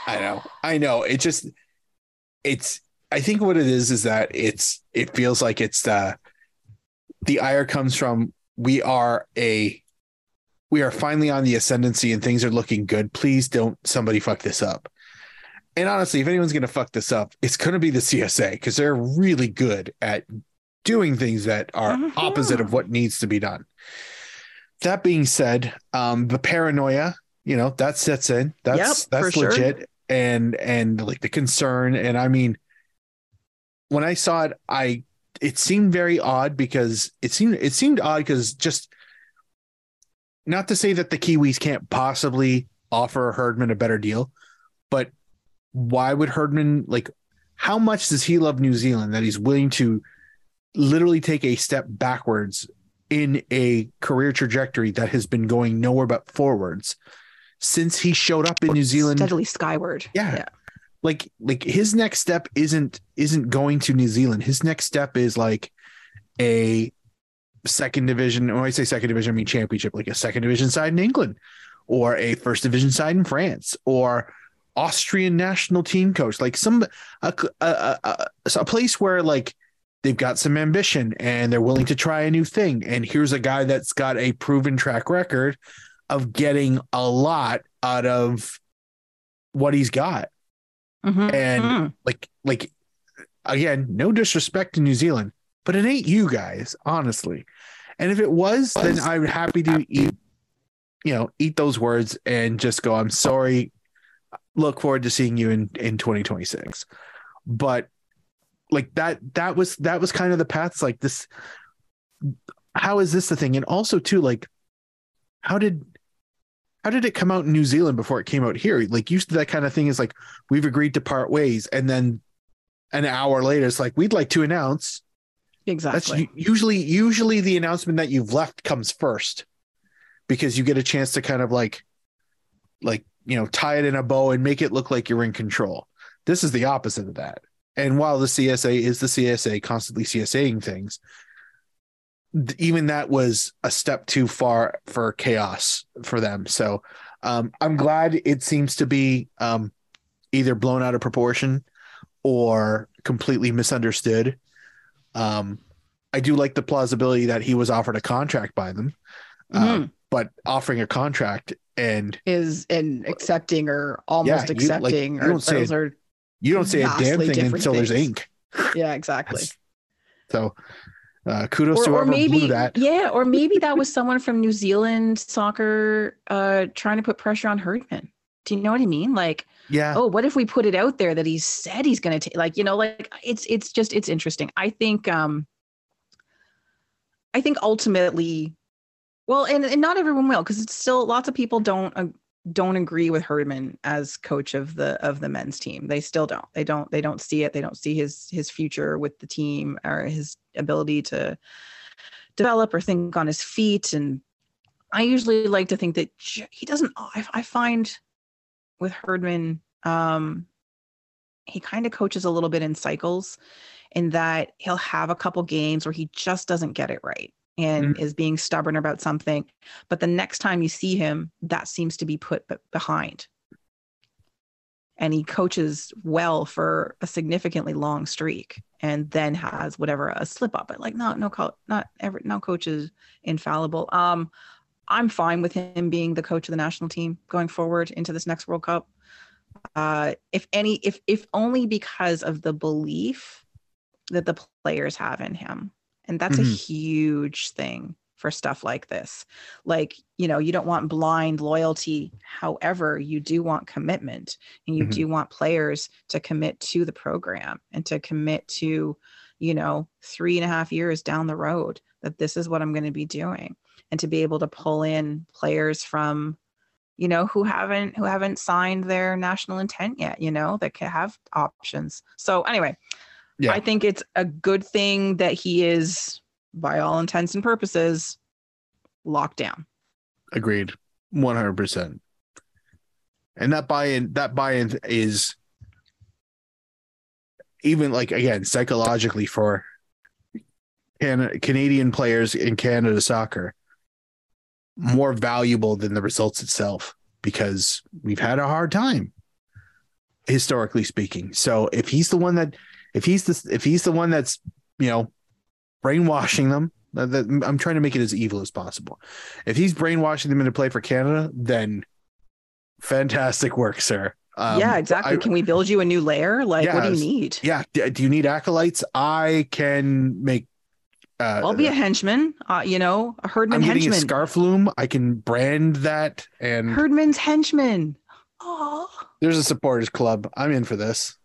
I know. I think what it is that it feels like it's the ire comes from, we are finally on the ascendancy and things are looking good. Please don't somebody fuck this up. And honestly, if anyone's going to fuck this up, it's going to be the CSA, because they're really good at doing things that are opposite of what needs to be done. That being said, the paranoia, you know, that sets in. That's legit. Sure. And like the concern. And I mean, when I saw it, it seemed very odd, because it seemed odd, because just not to say that the Kiwis can't possibly offer Herdman a better deal, but why would Herdman, like, how much does he love New Zealand that he's willing to literally take a step backwards in a career trajectory that has been going nowhere but forwards since he showed up in New Zealand, steadily skyward? Yeah. Like his next step isn't going to New Zealand. His next step is like a second division. When I say second division, I mean championship, like a second division side in England, or a first division side in France, or Austrian national team coach, like a place where like they've got some ambition and they're willing to try a new thing. And here's a guy that's got a proven track record of getting a lot out of what he's got. Like again, no disrespect to New Zealand, but it ain't you guys, honestly. And if it was, then I'm happy to eat those words and just go, I'm sorry. Look forward to seeing you in 2026. But like that was kind of the path. It's like, this, how is this the thing? And also too, like, how did it come out in New Zealand before it came out here? Like, used to that kind of thing is like, we've agreed to part ways. And then an hour later, it's like, we'd like to announce. Exactly. That's usually the announcement that you've left comes first, because you get a chance to kind of like, you know, tie it in a bow and make it look like you're in control. This is the opposite of that. And while the CSA is the CSA, constantly CSAing things, even that was a step too far for chaos for them. So I'm glad it seems to be either blown out of proportion or completely misunderstood. I do like the plausibility that he was offered a contract by them, but offering a contract and accepting or almost accepting, like, you don't say a damn thing until there's ink. Yeah, exactly. So kudos to whoever blew that. Yeah, or maybe that was someone from New Zealand Soccer trying to put pressure on Herdman. Do you know what I mean? Like, yeah. Oh, what if we put it out there that he said he's going to take? Like, you know, like it's interesting. I think ultimately. Well, and not everyone will, because it's still lots of people don't agree with Herdman as coach of the men's team. They still don't. They don't see it. They don't see his future with the team or his ability to develop or think on his feet. And I usually like to think that he doesn't, I find with Herdman, he kind of coaches a little bit in cycles, in that he'll have a couple games where he just doesn't get it right and is being stubborn about something. But the next time you see him, that seems to be put behind. And he coaches well for a significantly long streak and then has whatever, a slip up. But like, no coach is infallible. I'm fine with him being the coach of the national team going forward into this next World Cup. If only because of the belief that the players have in him. And that's a huge thing for stuff like this. Like, you know, you don't want blind loyalty. However, you do want commitment, and you do want players to commit to the program and to commit to, you know, 3.5 years down the road, that this is what I'm going to be doing, and to be able to pull in players from, you know, who haven't signed their national intent yet, you know, that can have options. So anyway, yeah. I think it's a good thing that he is, by all intents and purposes, locked down. Agreed. 100%. And that buy-in is even, like, again, psychologically for Canadian players in Canada soccer, more valuable than the results itself, because we've had a hard time, historically speaking. So if he's the one that, if he's the one that's, you know, brainwashing them, I'm trying to make it as evil as possible. If he's brainwashing them into play for Canada, then fantastic work, sir. Yeah, exactly. Can we build you a new layer? Like, yeah, what do you need? Yeah. Do you need acolytes? I can make. I'll be a henchman, you know, a Herdman henchman. I'm getting a scarf loom. I can brand that. And Herdman's henchman. Oh, there's a supporters club. I'm in for this.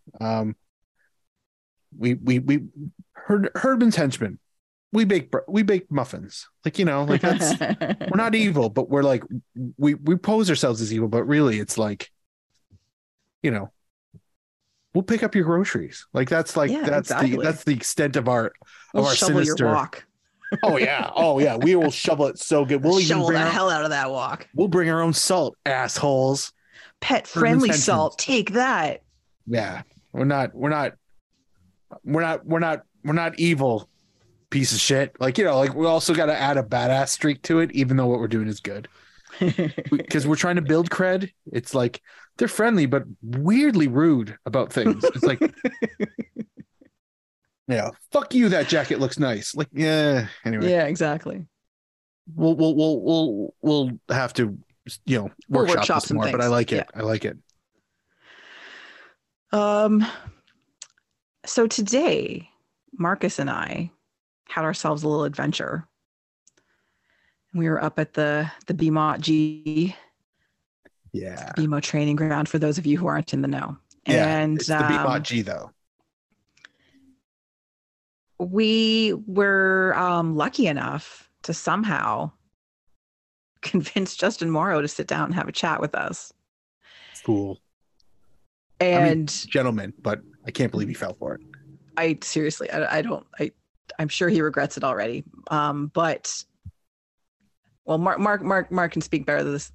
We Herdman's henchmen. We bake muffins. Like, you know, like that's, we're not evil, but we're like, we pose ourselves as evil, but really it's like, you know, we'll pick up your groceries. Like that's like, yeah, that's exactly. That's the extent of our sinister walk. Oh yeah. Oh yeah. We will shovel it so good. We'll shovel the hell out of that walk. We'll bring our own salt, assholes. Pet friendly salt. Take that. Yeah. We're not evil piece of shit. Like, you know, like we also got to add a badass streak to it, even though what we're doing is good, because we're trying to build cred. It's like they're friendly, but weirdly rude about things. It's like, yeah, fuck you. That jacket looks nice. Like, yeah. Anyway. Yeah, exactly. We'll have to, you know, workshop some more, things. But I like it. Yeah. I like it. So today, Marcus and I had ourselves a little adventure. We were up at the BMO BMO Training Ground, for those of you who aren't in the know. Yeah, and it's the BMO G though. We were lucky enough to somehow convince Justin Morrow to sit down and have a chat with us. Cool. And I mean, gentlemen, but I can't believe he fell for it. I'm sure he regrets it already. But well, Mark can speak better this,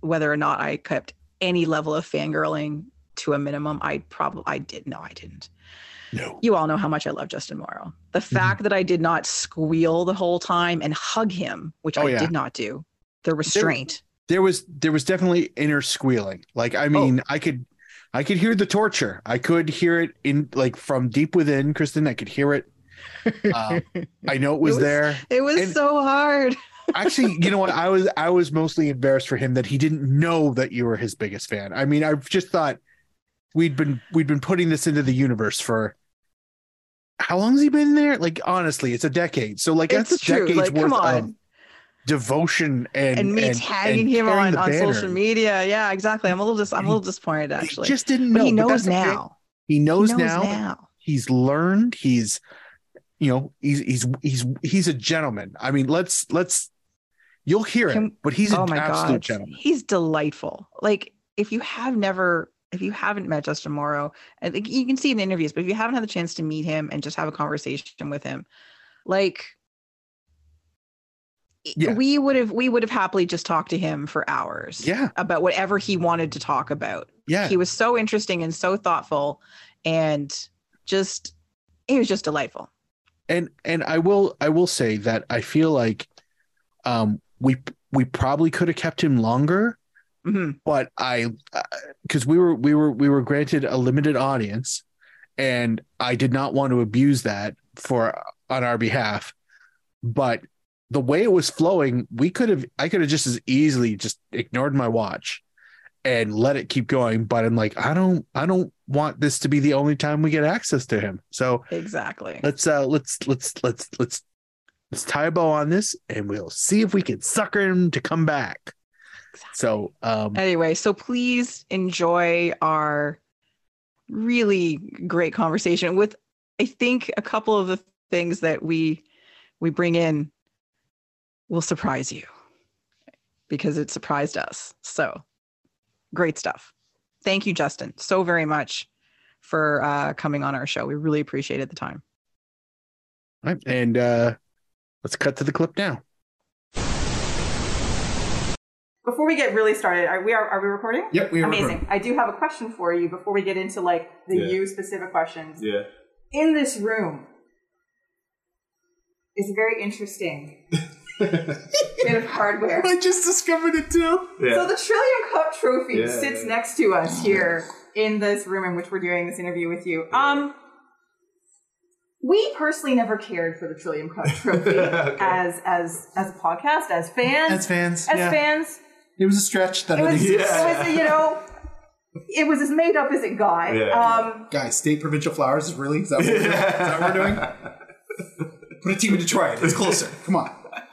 whether or not I kept any level of fangirling to a minimum. I didn't. No. You all know how much I love Justin Morrow. The fact that I did not squeal the whole time and hug him, which I did not do. The restraint. There was definitely inner squealing. Like, I mean, I could hear the torture. I could hear it in, like, from deep within, Kristen. I could hear it. I know it was there. It was so hard. Actually, you know what? I was mostly embarrassed for him that he didn't know that you were his biggest fan. I mean, I just thought we'd been putting this into the universe for how long has he been there? Like, honestly, it's a decade. So, like, that's decade's worth of devotion and me tagging him on social media. Yeah, exactly. I'm a little disappointed, actually. He just didn't know. But he knows now. He's learned. He's, you know, he's a gentleman. I mean, you'll hear it, but he's an absolute gentleman. He's delightful. Like, if you haven't met Justin Morrow, and you can see in the interviews, but if you haven't had the chance to meet him and just have a conversation with him, like, yeah. we would have happily just talked to him for hours about whatever he wanted to talk about. Yeah. He was so interesting and so thoughtful, and just, he was just delightful. And I will say that I feel like we probably could have kept him longer, but because we were granted a limited audience, and I did not want to abuse that on our behalf. But the way it was flowing, I could have just as easily just ignored my watch and let it keep going. But I'm like, I don't want this to be the only time we get access to him. So exactly. Let's tie a bow on this, and we'll see if we can sucker him to come back. Exactly. So anyway, so please enjoy our really great conversation with, I think, a couple of the things that we bring in will surprise you, because it surprised us. So great stuff. Thank you, Justin, so very much for coming on our show. We really appreciated the time. All right, and let's cut to the clip now. Before we get really started, are we recording? Yep, we are. Amazing. Recording. I do have a question for you before we get into like the you specific questions. Yeah. In this room is very interesting. Bit of hardware. I just discovered it too. Yeah. So the Trillium Cup trophy sits next to us here in this room in which we're doing this interview with you. We personally never cared for the Trillium Cup trophy as a podcast, as fans. It was a stretch. It was as made up as it got. Yeah. Guys, state provincial flowers is really is that what we're doing? Put a team in Detroit. It's closer. Come on.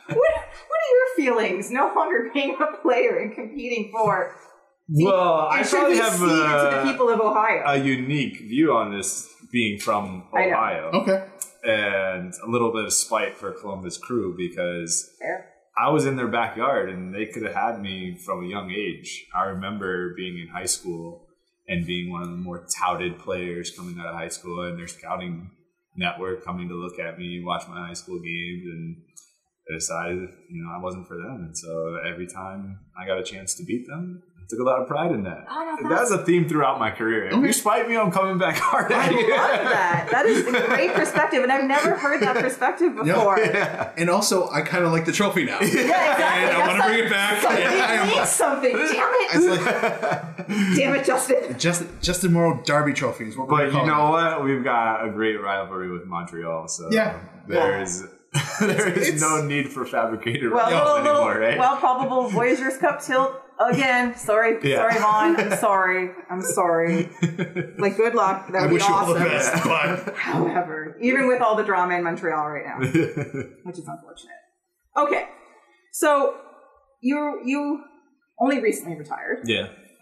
What are your feelings no longer being a player and competing for? Well, I probably have to the people of Ohio. A unique view on this, being from Ohio. Okay. And a little bit of spite for Columbus Crew, because I was in their backyard and they could have had me from a young age. I remember being in high school and being one of the more touted players coming out of high school, and their scouting network coming to look at me, watch my high school games, and I decided, I wasn't for them. And so every time I got a chance to beat them, I took a lot of pride in that. Oh, no, that's a theme throughout my career. If you spite me, I'm coming back hard at you. I love that. That is a great perspective, and I've never heard that perspective before. No, yeah. And also, I kind of like the trophy now. Yeah, exactly. And I want to bring it back. Something. Damn it. Damn it, Justin. Justin Morrow Derby Trophy is what we're calling it. But you know what? We've got a great rivalry with Montreal, so there's... There is no need for fabricated anymore, right? Well, probable Voyageurs Cup tilt again. Sorry, Vaughn. I'm sorry. Like, good luck. That would be awesome. I wish you all the best, but... However, even with all the drama in Montreal right now, which is unfortunate. Okay, so you only recently retired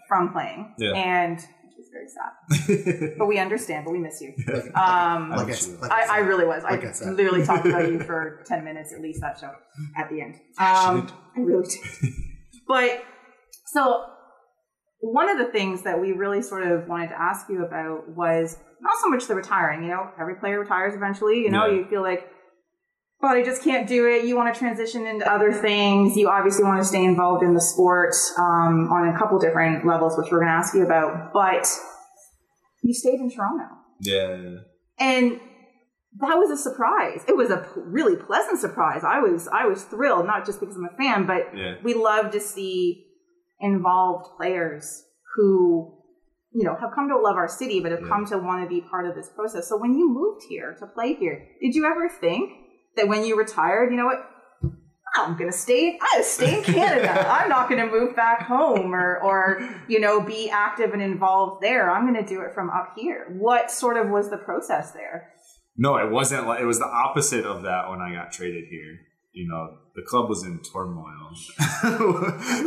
from playing, and... It's very sad. But we understand, but we miss you. I literally talked about you for 10 minutes at least that show at the end. I really did. But so one of the things that we really sort of wanted to ask you about was not so much the retiring, every player retires eventually, you feel like, but I just can't do it. You want to transition into other things. You obviously want to stay involved in the sport on a couple different levels, which we're going to ask you about. But you stayed in Toronto. Yeah. And that was a surprise. It was a really pleasant surprise. I was thrilled, not just because I'm a fan, but we love to see involved players who, have come to love our city, but have come to want to be part of this process. So when you moved here to play here, did you ever think that when you retired, you know what? I'm going to stay in Canada. I'm not going to move back home or be active and involved there. I'm going to do it from up here. What sort of was the process there? No, it wasn't. It was the opposite of that when I got traded here. The club was in turmoil.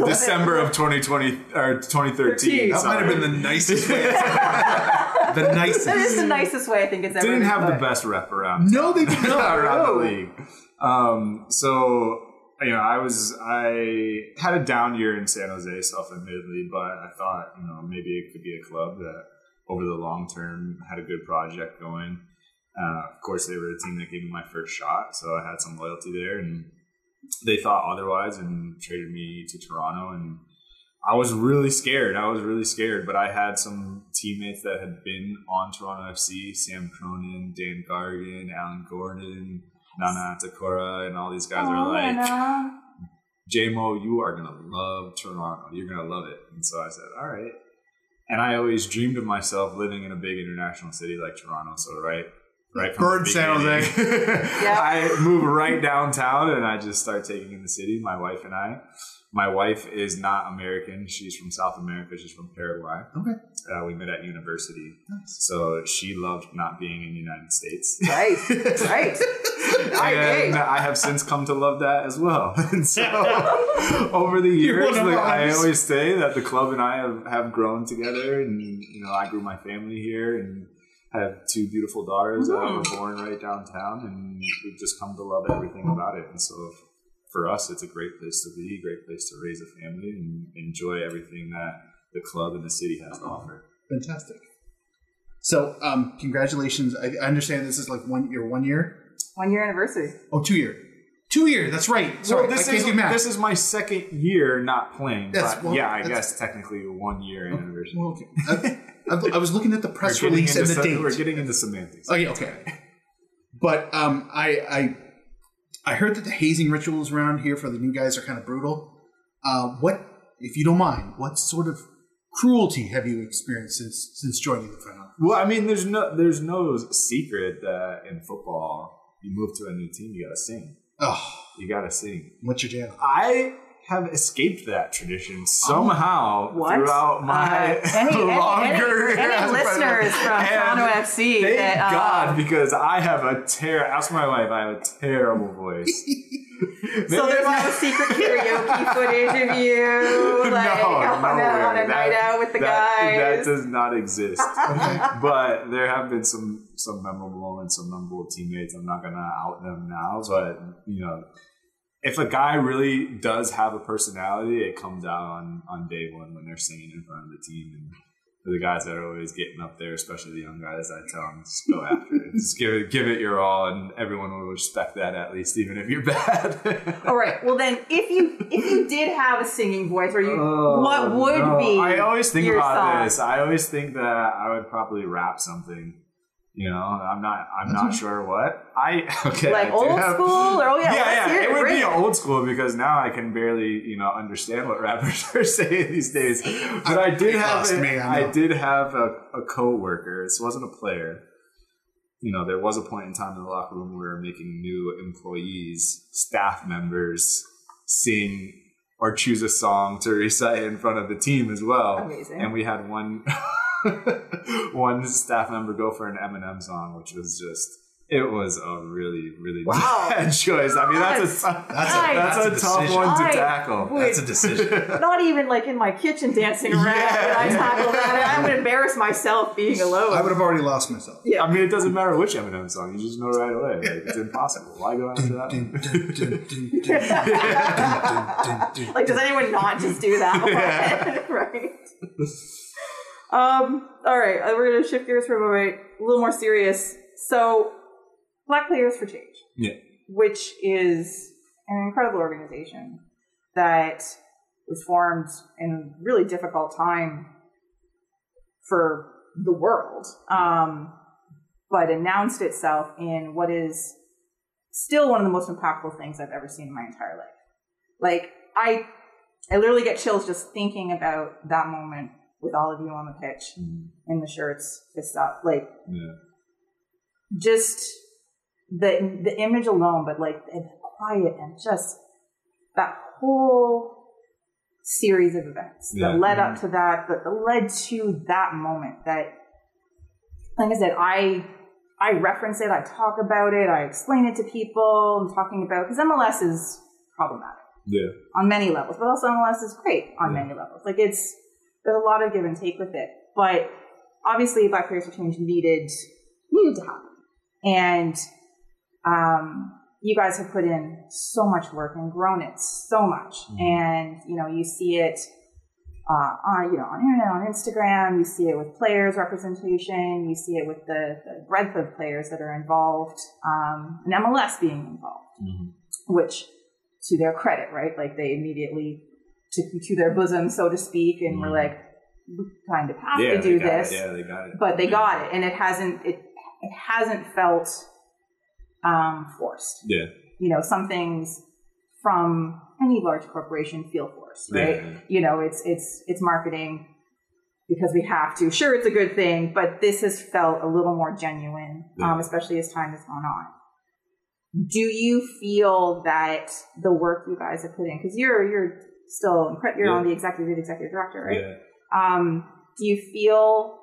December of 2020 or 2013. That might have been the nicest way. The nicest. That is the nicest way I think it's ever been. Didn't have the best rep around. No, they did not. Around the league. I had a down year in San Jose, self-admittedly, but I thought, maybe it could be a club that over the long term had a good project going. Of course, they were the team that gave me my first shot, so I had some loyalty there, and they thought otherwise and traded me to Toronto, and I was really scared. But I had some teammates that had been on Toronto FC, Sam Cronin, Dan Gargan, Alan Gordon, Nana Takora, and all these guys are like, Nana, J-Mo, you are going to love Toronto. You're going to love it. And so I said, all right. And I always dreamed of myself living in a big international city like Toronto. So right from Bird San Jose. Yep. I move right downtown and I just start taking in the city, my wife and I. My wife is not American. She's from South America. She's from Paraguay. Okay. We met at university. Nice. So she loved not being in the United States. Right. Right. And I have since come to love that as well. And so over the years, I always say that the club and I have grown together. And, you know, I grew my family here and have two beautiful daughters that were born right downtown. And we've just come to love everything about it. And so for us, it's a great place to be, great place to raise a family, and enjoy everything that the club and the city has to offer. Fantastic. So, congratulations. I understand this is like one year anniversary. Oh, 2 year. 2 year. That's right. Sorry, well, this is my second year not playing. I guess technically 1 year anniversary. Well, okay. I was looking at the press release and the date. We're getting into semantics. Okay. But I heard that the hazing rituals around here for the new guys are kind of brutal. What, if you don't mind, what sort of cruelty have you experienced since joining the front office? Well, I mean, there's no secret that in football, you move to a new team, you got to sing. You got to sing. What's your jam? I have escaped that tradition somehow throughout my longer... Any listeners from Toronto FC... Thank God, because I have ask my wife, I have a terrible voice. So there's no secret karaoke footage of you on a night out with the guys? That does not exist. But there have been some memorable moments, some memorable teammates. I'm not going to out them now, but, you know... If a guy really does have a personality, it comes out on day one when they're singing in front of the team. And for the guys that are always getting up there, especially the young guys, I tell them, just go after it. Just give it your all, and everyone will respect that at least, even if you're bad. All right. Well, then, if you did have a singing voice, what would be? I always think about this. I always think that I would probably rap something. You know, I'm not sure what. Old school? It would be old school because now I can barely, you know, understand what rappers are saying these days. But I did have a coworker. This wasn't a player. You know, there was a point in time in the locker room where we were making new employees, staff members, sing or choose a song to recite in front of the team as well. Amazing. And we had one staff member go for an Eminem song, which was it was a really, really bad choice. I mean, that's a tough one to tackle. That's a decision. Not even like in my kitchen dancing around when I tackle that. I would embarrass myself being alone. I would have already lost myself. Yeah. I mean, it doesn't matter which Eminem song. You just know right away. Like, it's impossible. Why go after that? Like, does anyone not just do that one? Yeah. Right. All right, we're going to shift gears for a little more serious. So, Black Players for Change, which is an incredible organization that was formed in a really difficult time for the world, but announced itself in what is still one of the most impactful things I've ever seen in my entire life. Like, I literally get chills just thinking about that moment. With all of you on the pitch, in the shirts, fist up, like, just the image alone, but like the quiet and just that whole series of events that led up to that, that led to that moment. That, like I said, I reference it, I talk about it, I explain it to people. I'm talking about because MLS is problematic, on many levels, but also MLS is great on many levels. Like there's a lot of give and take with it, but obviously Black Players for Change needed to happen. And you guys have put in so much work and grown it so much. And, you know, you see it on internet, on Instagram, you see it with players representation, you see it with the breadth of players that are involved, and MLS being involved, which to their credit, right? Like they immediately took you to their bosom, so to speak, and were like, we kind of have to do this. It. Yeah, they got it. But they got it, and it hasn't felt forced. Yeah. You know, some things from any large corporation feel forced, right? Yeah. You know, it's marketing because we have to. Sure, it's a good thing, but this has felt a little more genuine, especially as time has gone on. Do you feel that the work you guys have put in, because you're still on the executive director, right? Yeah. Do you feel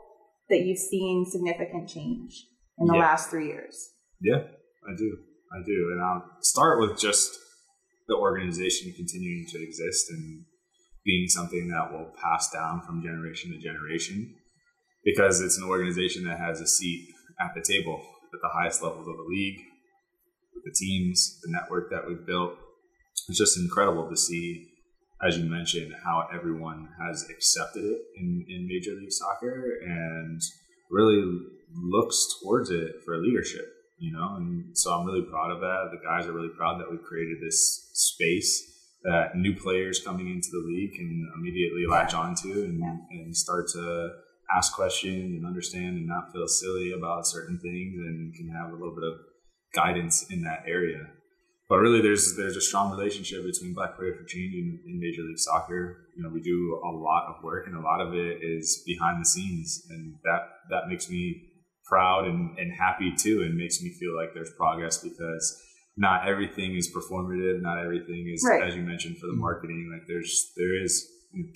that you've seen significant change in the last 3 years? Yeah, I do. And I'll start with just the organization continuing to exist and being something that will pass down from generation to generation, because it's an organization that has a seat at the table at the highest levels of the league, with the teams, the network that we've built. It's just incredible to see, as you mentioned, how everyone has accepted it in Major League Soccer and really looks towards it for leadership, you know? And so I'm really proud of that. The guys are really proud that we created this space that new players coming into the league can immediately latch onto and start to ask questions and understand and not feel silly about certain things and can have a little bit of guidance in that area. But really, there's a strong relationship between Black Players for Change and Major League Soccer. You know, we do a lot of work, and a lot of it is behind the scenes, and that makes me proud and happy too, and makes me feel like there's progress, because not everything is performative, not everything is, as you mentioned, for the marketing. Like there is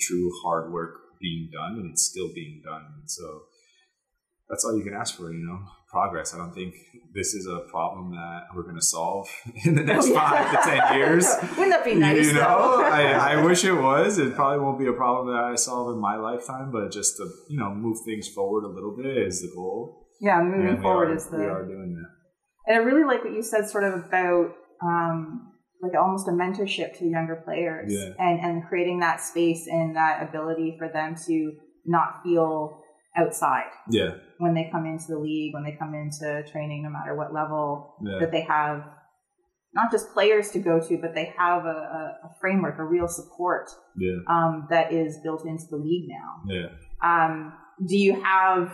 true hard work being done, and it's still being done. And so that's all you can ask for, you know, progress. I don't think this is a problem that we're going to solve in the next 5 to 10 years. Wouldn't that be nice? You know, I wish it was. It probably won't be a problem that I solve in my lifetime, but just to, you know, move things forward a little bit is the goal. Yeah, moving forward is the... We are doing that. And I really like what you said sort of about like almost a mentorship to younger players and creating that space and that ability for them to not feel outside. Yeah. When they come into the league, when they come into training, no matter what level, that they have not just players to go to, but they have a framework, a real support that is built into the league now. Yeah. Do you have,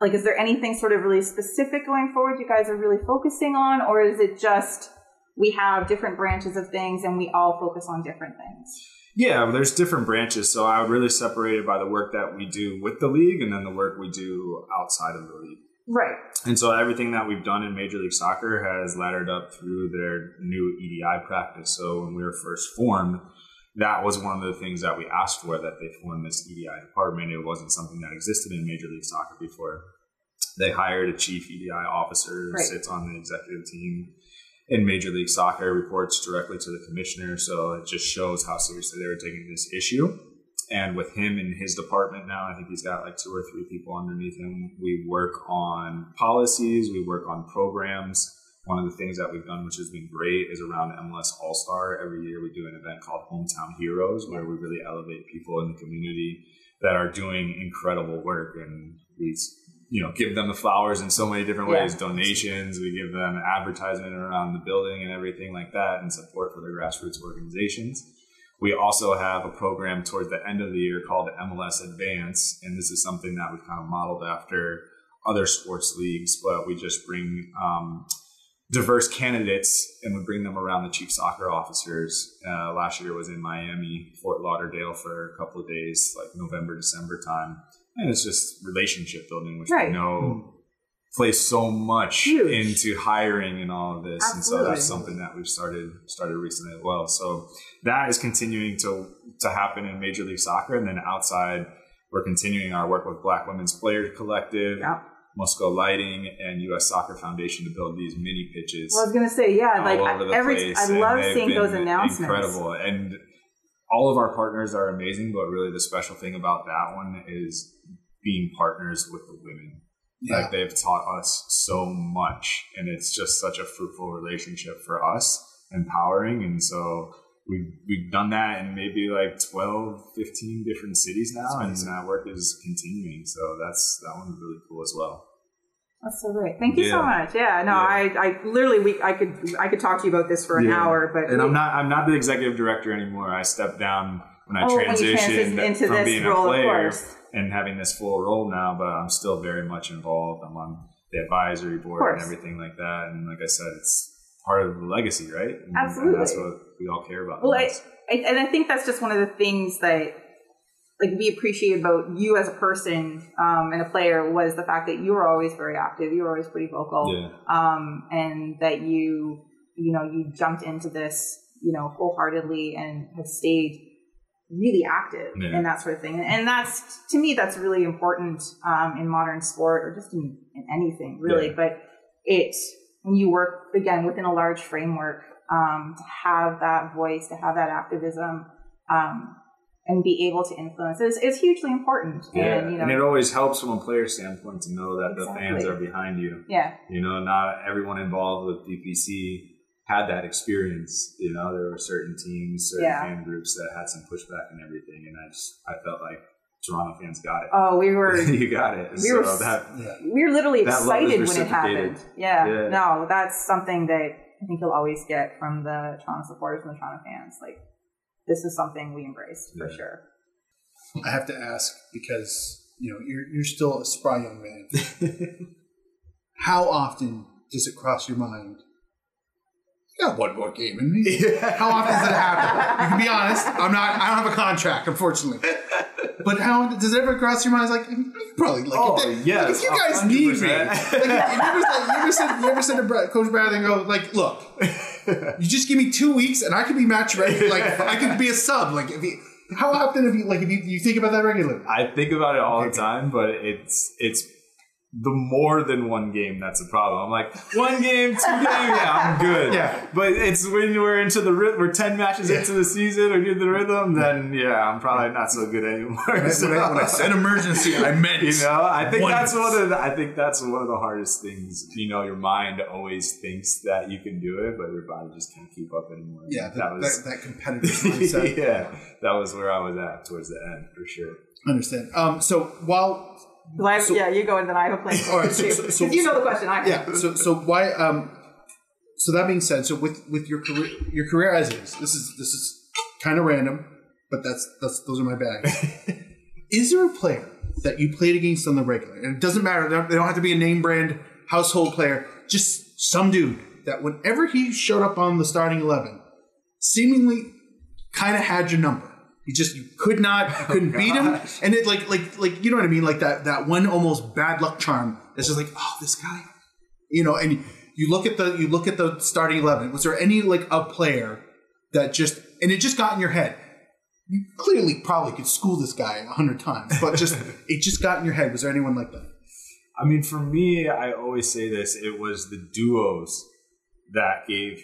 like, is there anything sort of really specific going forward you guys are really focusing on, or is it just we have different branches of things and we all focus on different things? Yeah, there's different branches, so I would really separate it by the work that we do with the league and then the work we do outside of the league. Right. And so everything that we've done in Major League Soccer has laddered up through their new EDI practice. So when we were first formed, that was one of the things that we asked for, that they formed this EDI department. It wasn't something that existed in Major League Soccer before. They hired a chief EDI officer who sits on the executive team. In Major League Soccer, reports directly to the commissioner, so it just shows how seriously they were taking this issue. And with him in his department now, I think he's got like 2 or 3 people underneath him. We work on policies, we work on programs. One of the things that we've done, which has been great, is around MLS All-Star. Every year we do an event called Hometown Heroes, where we really elevate people in the community that are doing incredible work, and we, you know, give them the flowers in so many different ways, donations, we give them advertisement around the building and everything like that, and support for their grassroots organizations. We also have a program towards the end of the year called the MLS Advance, and this is something that we've kind of modeled after other sports leagues, but we just bring diverse candidates and we bring them around the chief soccer officers. Last year was in Miami, Fort Lauderdale for a couple of days, like November, December time. And it's just relationship building, which I know plays so much into hiring and all of this. Absolutely. And so that's something that we've started recently as well. So that is continuing to happen in Major League Soccer. And then outside, we're continuing our work with Black Women's Player Collective, Moscow Lighting, and U.S. Soccer Foundation to build these mini pitches. Well, I was going to say, I love seeing those announcements. Incredible. And all of our partners are amazing, but really the special thing about that one is being partners with the women. Yeah. Like, they've taught us so much, and it's just such a fruitful relationship for us, empowering. And so we've done that in maybe like 12, 15 different cities now, and that work is continuing. So that one's really cool as well. That's so great. Thank you so much. I could talk to you about this for an hour, but I'm not the executive director anymore. I stepped down when I transitioned into from this being role, a player and having this full role now, but I'm still very much involved. I'm on the advisory board and everything like that. And like I said, it's part of the legacy, right? And, absolutely. And that's what we all care about. Well, I think that's just one of the things that we appreciate about you as a person and a player was the fact that you were always very active. You were always pretty vocal. Yeah. And that you jumped into this, wholeheartedly and have stayed really active and that sort of thing. And that's, to me, that's really important in modern sport or just in anything really. Yeah. But when you work again within a large framework, to have that voice, to have that activism, and be able to influence is hugely important. Yeah. And, and it always helps from a player standpoint to know that the fans are behind you. Yeah. Not everyone involved with DPC had that experience. There were certain teams, certain fan groups that had some pushback and everything. And I felt like Toronto fans got it. Oh, we were. You got it. We were literally excited when it happened. Yeah. No, that's something that I think you'll always get from the Toronto supporters and the Toronto fans. This is something we embraced for sure. I have to ask because you're still a spry young man. How often does it cross your mind? You got one more game in me. How often does it happen? You can be honest. I don't have a contract, unfortunately. But how does it ever cross your mind? It's like, you probably if you guys 100%. Need me. You ever said to Coach Bradley and go, look, you just give me 2 weeks and I could be match ready. I could be a sub. How often have you you think about that regularly? I think about it all the time, but it's the more than one game that's a problem. I'm like, one game, 2 games, I'm good. Yeah. But it's when we're into the rhythm, we're 10 matches into the season or into the rhythm, then I'm probably not so good anymore. When I said emergency, I meant I think that's one of the hardest things. Your mind always thinks that you can do it, but your body just can't keep up anymore. Yeah, that competitive mindset. Yeah, that was where I was at towards the end for sure. I understand. You go and then I have a plan. All right, so the question I have. Yeah. So why? So that being said, so with your career as is, this is kind of random, but those are my bags. Is there a player that you played against on the regular, and it doesn't matter? They don't have to be a name brand household player. Just some dude that whenever he showed up on the starting 11, seemingly kind of had your number. You couldn't beat him. And it you know what I mean? That one almost bad luck charm. It's just this guy, and you look at the starting 11. Was there any a player that it just got in your head? You clearly probably could school this guy 100 times, but it just got in your head. Was there anyone like that? I mean, for me, I always say this, it was the duos that gave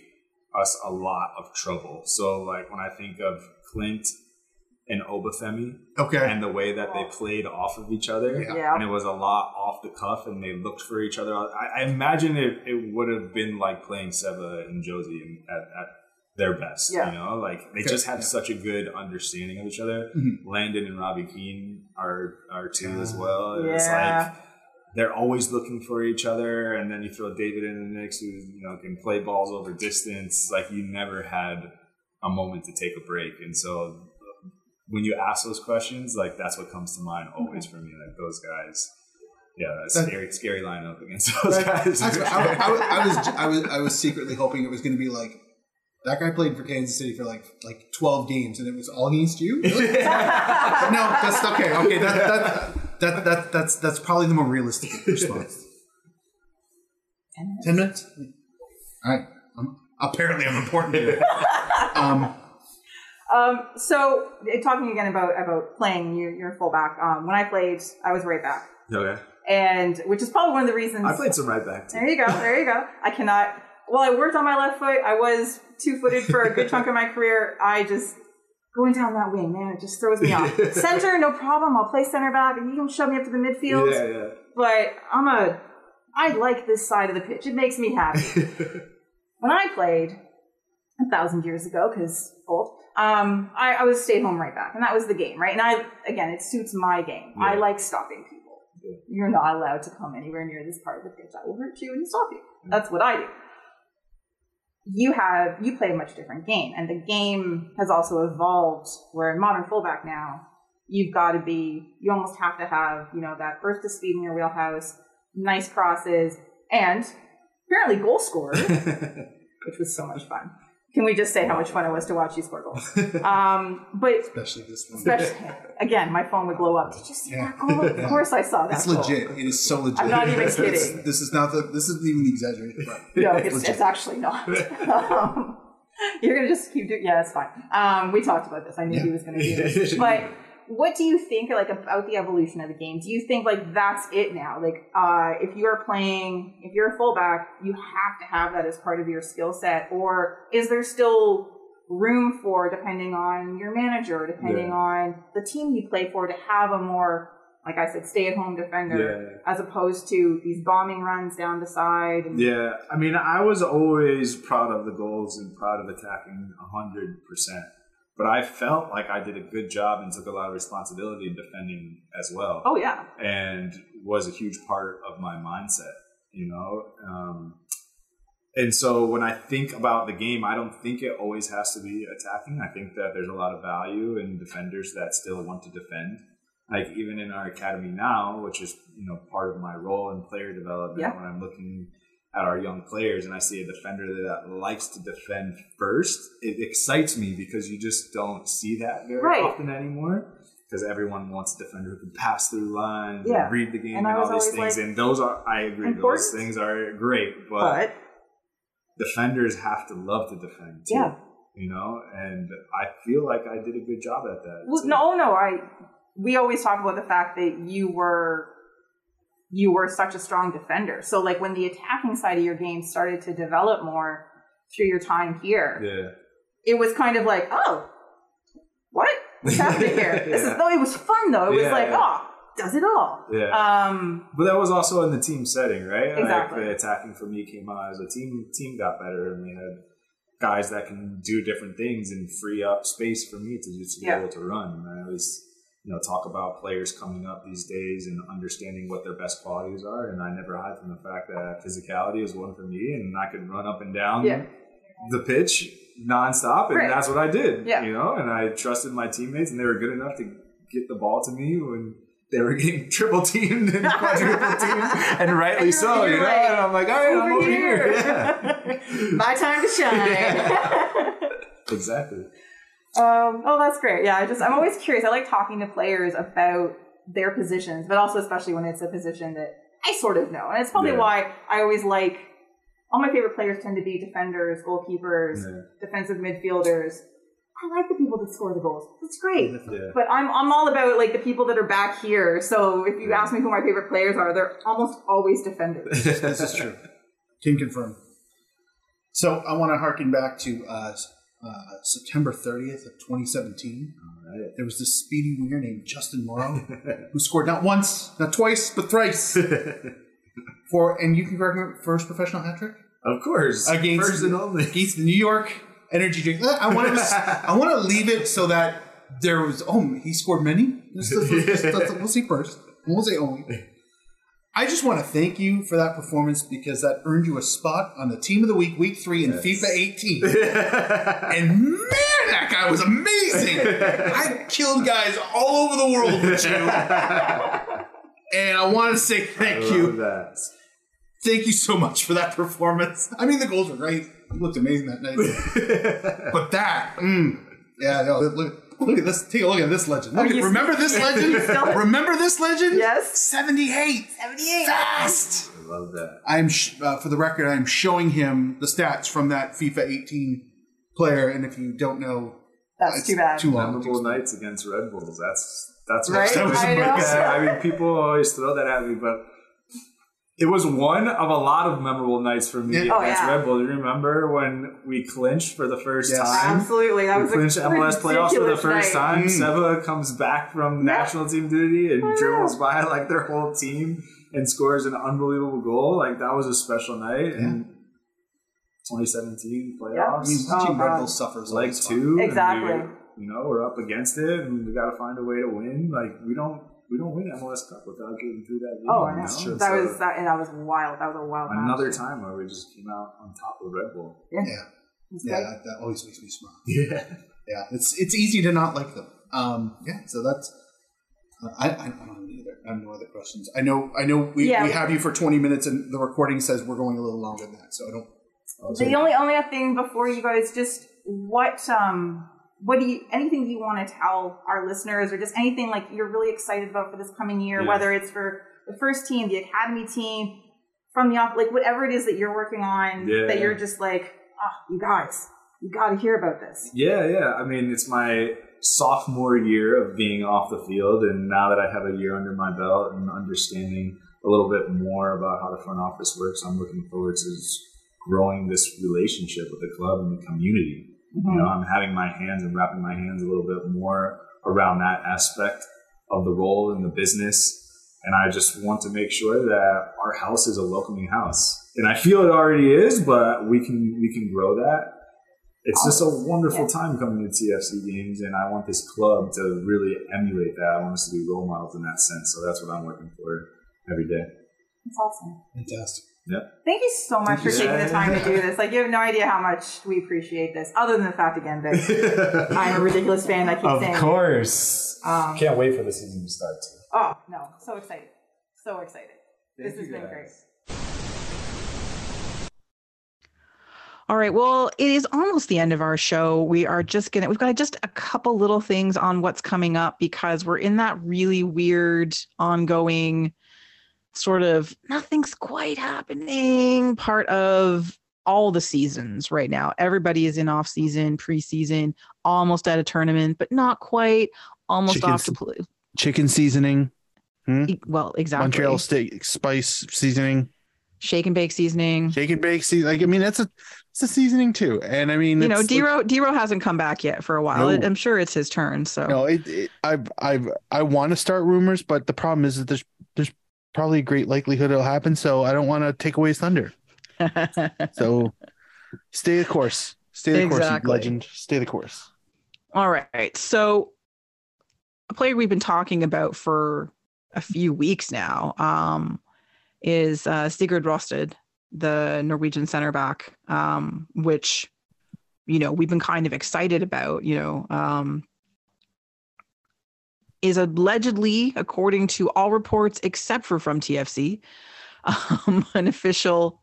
us a lot of trouble. So when I think of Clint and Obafemi, and the way that they played off of each other, and it was a lot off the cuff, and they looked for each other. I imagine it would have been like playing Seva and Josie at their best. Yeah. They just had such a good understanding of each other. Mm-hmm. Landon and Robbie Keane are two as well. Yeah. It's they're always looking for each other, and then you throw David in the mix, who can play balls over distance. You never had a moment to take a break, and so. When you ask those questions, that's what comes to mind always for me. Those guys, scary lineup against those guys. I was secretly hoping it was going to be that guy played for Kansas City for 12 games, and it was all against you. Really? No, that's okay. Okay, that's probably the more realistic response. 10 minutes. All right. Apparently, I'm important here. So talking again about playing, you're fullback. When I played, I was right back. Okay. And which is probably one of the reasons I played some right back too. There you go. I worked on my left foot. I was 2-footed for a good chunk of my career. Going down that wing, man, it just throws me off. Center, no problem. I'll play center back and you can shove me up to the midfield. Yeah. But I like this side of the pitch. It makes me happy. When I played 1,000 years ago, because old. I was stay-at-home right back, and that was the game, right? And again, it suits my game. Yeah. I like stopping people. Yeah. You're not allowed to come anywhere near this part of the pitch. I will hurt you and stop you. Yeah. That's what I do. You play a much different game, and the game has also evolved. Where in modern fullback now, you almost have to have, that burst of speed in your wheelhouse, nice crosses, and apparently goal scorer, which was so much fun. Can we just say how much fun it was to watch you score goals? But especially this one. Again, my phone would glow up. Did you see that goal? Of course I saw that. It's legit. It is so legit. I'm not even kidding. This isn't even exaggerated. No, it's actually not. You're going to just keep doing. Yeah, it's fine. We talked about this. I knew he was going to do this. But what do you think about the evolution of the game? Do you think that's it now? If you're a fullback, you have to have that as part of your skill set, or is there still room for, depending on your manager, depending on the team you play for, to have a more, like I said, stay-at-home defender as opposed to these bombing runs down the side? Yeah, I mean, I was always proud of the goals and proud of attacking 100%. But I felt like I did a good job and took a lot of responsibility in defending as well. Oh, yeah. And was a huge part of my mindset, and so when I think about the game, I don't think it always has to be attacking. I think that there's a lot of value in defenders that still want to defend. Like even in our academy now, which is, part of my role in player development when I'm looking at our young players and I see a defender that likes to defend first, it excites me because you just don't see that very often anymore, because everyone wants a defender who can pass through lines and read the game and all these things. And those are, I agree, important. Those things are great, but defenders have to love to defend too, and I feel like I did a good job at that. Well, we always talk about the fact that you were such a strong defender. So when the attacking side of your game started to develop more through your time here, it was kind of like, oh, what's happening here? It was fun though. It was does it all. Yeah. But that was also in the team setting, right? Exactly. The attacking for me came out as a team got better, and we had guys that can do different things and free up space for me to just be able to run. And I always talk about players coming up these days and understanding what their best qualities are. And I never hide from the fact that physicality is one for me, and I could run up and down the pitch nonstop. And that's what I did, and I trusted my teammates, and they were good enough to get the ball to me when they were getting triple teamed and quadruple teamed, and rightly so, and I'm like, all right, I'm over here. Yeah. My time to shine. Yeah. Exactly. That's great. Yeah, I'm always curious. I like talking to players about their positions, but also especially when it's a position that I sort of know. And it's probably why I always all my favorite players tend to be defenders, goalkeepers, defensive midfielders. I like the people that score the goals. It's great. Yeah. But I'm all about the people that are back here. So if you ask me who my favorite players are, they're almost always defenders. This is true. Team confirmed. So I want to harken back to September 30th of 2017, there was this speedy winger named Justin Morrow who scored not once, not twice, but thrice. And you can correct me, first professional hat trick? Of course. First and only. Against New York Energy Drink. I want to leave it so that there was, he scored many? We'll see first. We'll say only. I just want to thank you for that performance because that earned you a spot on the Team of the Week, Week 3 in FIFA 18. And man, that guy was amazing. I killed guys all over the world with you. And I want to say thank you. That. Thank you so much for that performance. I mean, the goals were great. You looked amazing that night. But that, look at this. Take a look at this legend. Remember this legend? Remember this legend? Yes. 78. 78. Fast. I love that. For the record, I'm showing him the stats from that FIFA 18 player. And if you don't know, that's too bad. Too long. Memorable nights against Red Bulls. That's right. I mean, people always throw that at me, but it was one of a lot of memorable nights for me against Red Bull. Do you remember when we clinched for the first time? Absolutely. That was clinched MLS playoffs for the first time. Seba comes back from national team duty and dribbles by their whole team and scores an unbelievable goal. That was a special night. Yeah. And 2017 playoffs. Yeah. I mean, watching Red Bull suffers two. Exactly. We're up against it, and we got to find a way to win. We don't. We don't win MLS Cup without getting through that game. Oh, I know. Sure. That was wild. That was a wild match. Another time where we just came out on top of Red Bull. Yeah, that always makes me smile. Yeah. It's easy to not like them. So that's. I don't have any other. I have no other questions. I know. We have you for 20 minutes, and the recording says we're going a little longer than that. So I don't. The only thing before you guys, just anything you want to tell our listeners, or just anything like you're really excited about for this coming year, whether it's for the first team, the academy team, from the off, like whatever it is that you're working on, that you're just like, oh, you guys, you got to hear about this. Yeah. I mean, it's my sophomore year of being off the field, and now that I have a year under my belt and understanding a little bit more about how the front office works, I'm looking forward to growing this relationship with the club and the community. You know, I'm having my hands and wrapping my hands a little bit more around that aspect of the role in the business. And I just want to make sure that our house is a welcoming house. And I feel it already is, but we can grow that. It's just a wonderful time coming to TFC games, and I want this club to really emulate that. I want us to be role models in that sense. So that's what I'm working for every day. That's awesome. Fantastic. Yep. Thank you so much for taking the time to do this. Like, you have no idea how much we appreciate this, other than the fact, again, that I'm a ridiculous fan. I keep saying. Of course. Can't wait for the season to start, too. Oh, no. So excited. So excited. Thank this has been great. All right. Well, it is almost the end of our show. We've got just a couple little things on what's coming up, because we're in that really weird ongoing sort of nothing's quite happening part of all the seasons right now. Everybody is in off season, preseason, almost at a tournament, but not quite, almost off to play. Chicken seasoning. Well, exactly. Montreal steak spice seasoning. Shake and bake seasoning. Like, I mean, it's a seasoning too. And I mean, D-Row hasn't come back yet for a while. No. I'm sure it's his turn. So I want to start rumors, but the problem is that there's probably a great likelihood it'll happen, so I don't want to take away his thunder. So stay the course. Course, legend. Stay the course. All right. So a player we've been talking about for a few weeks now is Sigurd Rosted, the Norwegian center back, which, you know, we've been kind of excited about, you know, is allegedly, according to all reports except for from TFC, an official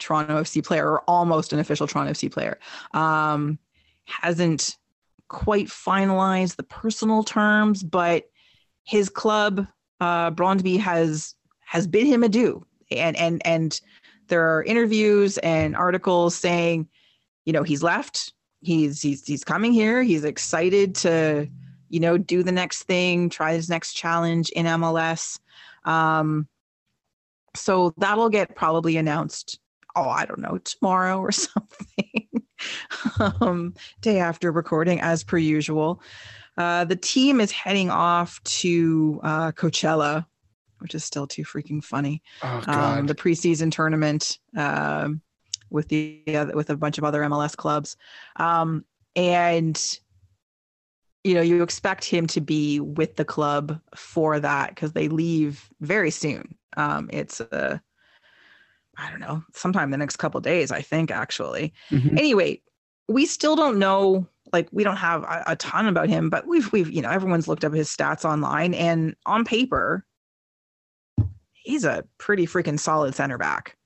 Toronto FC player, or almost an official Toronto FC player. Hasn't quite finalized the personal terms, but his club, Brondby, has bid him adieu. And there are interviews and articles saying, you know, he's left, he's coming here, he's excited to, you know, do the next thing, try his next challenge in MLS. So that'll get probably announced, I don't know, tomorrow or something, day after recording, as per usual. The team is heading off to Coachella, which is still too freaking funny. Oh, God. The preseason tournament with a bunch of other MLS clubs. And you know, you expect him to be with the club for that, because they leave very soon. It's I don't know, sometime the next couple of days, I think, actually. Mm-hmm. Anyway, we still don't know, like, we don't have a ton about him, but we've, you know, everyone's looked up his stats online, and on paper, he's a pretty freaking solid center back.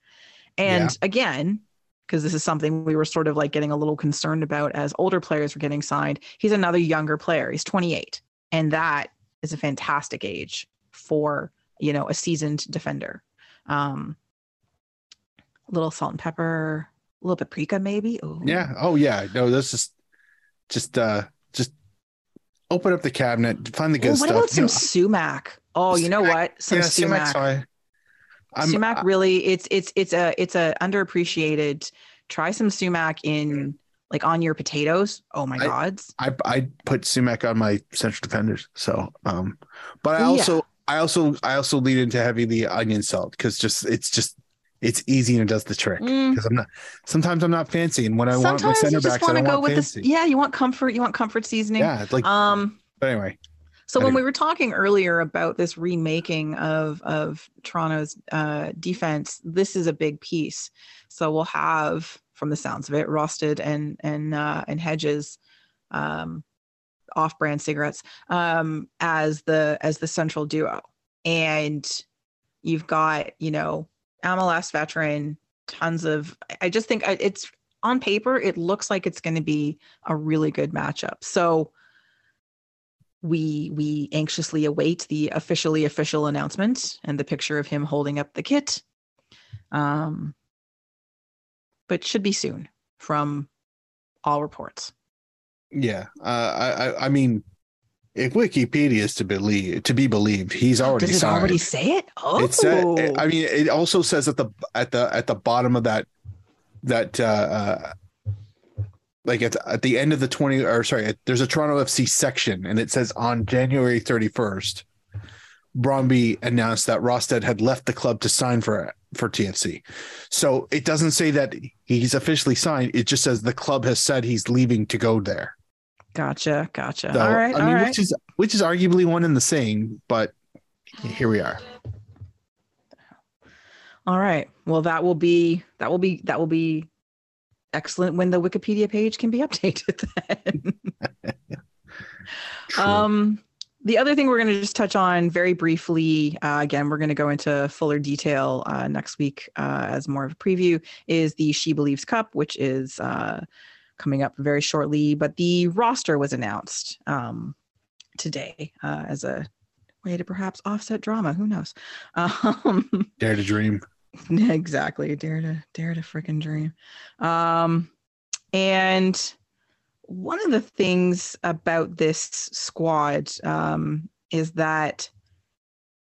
And again, because this is something we were sort of like getting a little concerned about as older players were getting signed. He's another younger player. He's 28. And that is a fantastic age for, you know, a seasoned defender. A little salt and pepper, a little paprika maybe. Ooh. Yeah. Oh yeah. No, that's just open up the cabinet, find the good stuff. What about some sumac? Oh, you know what? Some sumac. Sumac really, it's a underappreciated. Try some sumac in, like, on your potatoes. Oh my God! I put sumac on my central defenders. So, but I also lead into heavily onion salt, because it's easy and it does the trick. Because I'm not fancy, and when I sometimes want my center backs, I don't want fancy. Yeah, you want comfort seasoning. Yeah, like. But anyway. So when we were talking earlier about this remaking of Toronto's defense, this is a big piece. So we'll have, from the sounds of it, Rosted and Hedges, off-brand cigarettes, as the central duo. And you've got, you know, MLS veteran, tons of, I just think it's on paper, it looks like it's going to be a really good matchup. So we anxiously await the officially official announcement and the picture of him holding up the kit. But should be soon from all reports. Yeah. I mean, if Wikipedia is to be believed, he's already signed. Does it already say it? Oh, it said, I mean, it also says at the bottom of that like at the end of the there's a Toronto FC section, and it says on January 31st, Brondby announced that Rosted had left the club to sign for TFC. So it doesn't say that he's officially signed. It just says the club has said he's leaving to go there. Gotcha. So, all right. I mean, right. Which is arguably one and the same, but here we are. All right. Well, that will be excellent when the Wikipedia page can be updated then. The other thing we're going to just touch on very briefly, again, we're going to go into fuller detail next week as more of a preview, is the She Believes Cup, which is coming up very shortly. But the roster was announced today as a way to perhaps offset drama. Who knows? Dare to dream. Exactly. Dare to freaking dream. And one of the things about this squad is that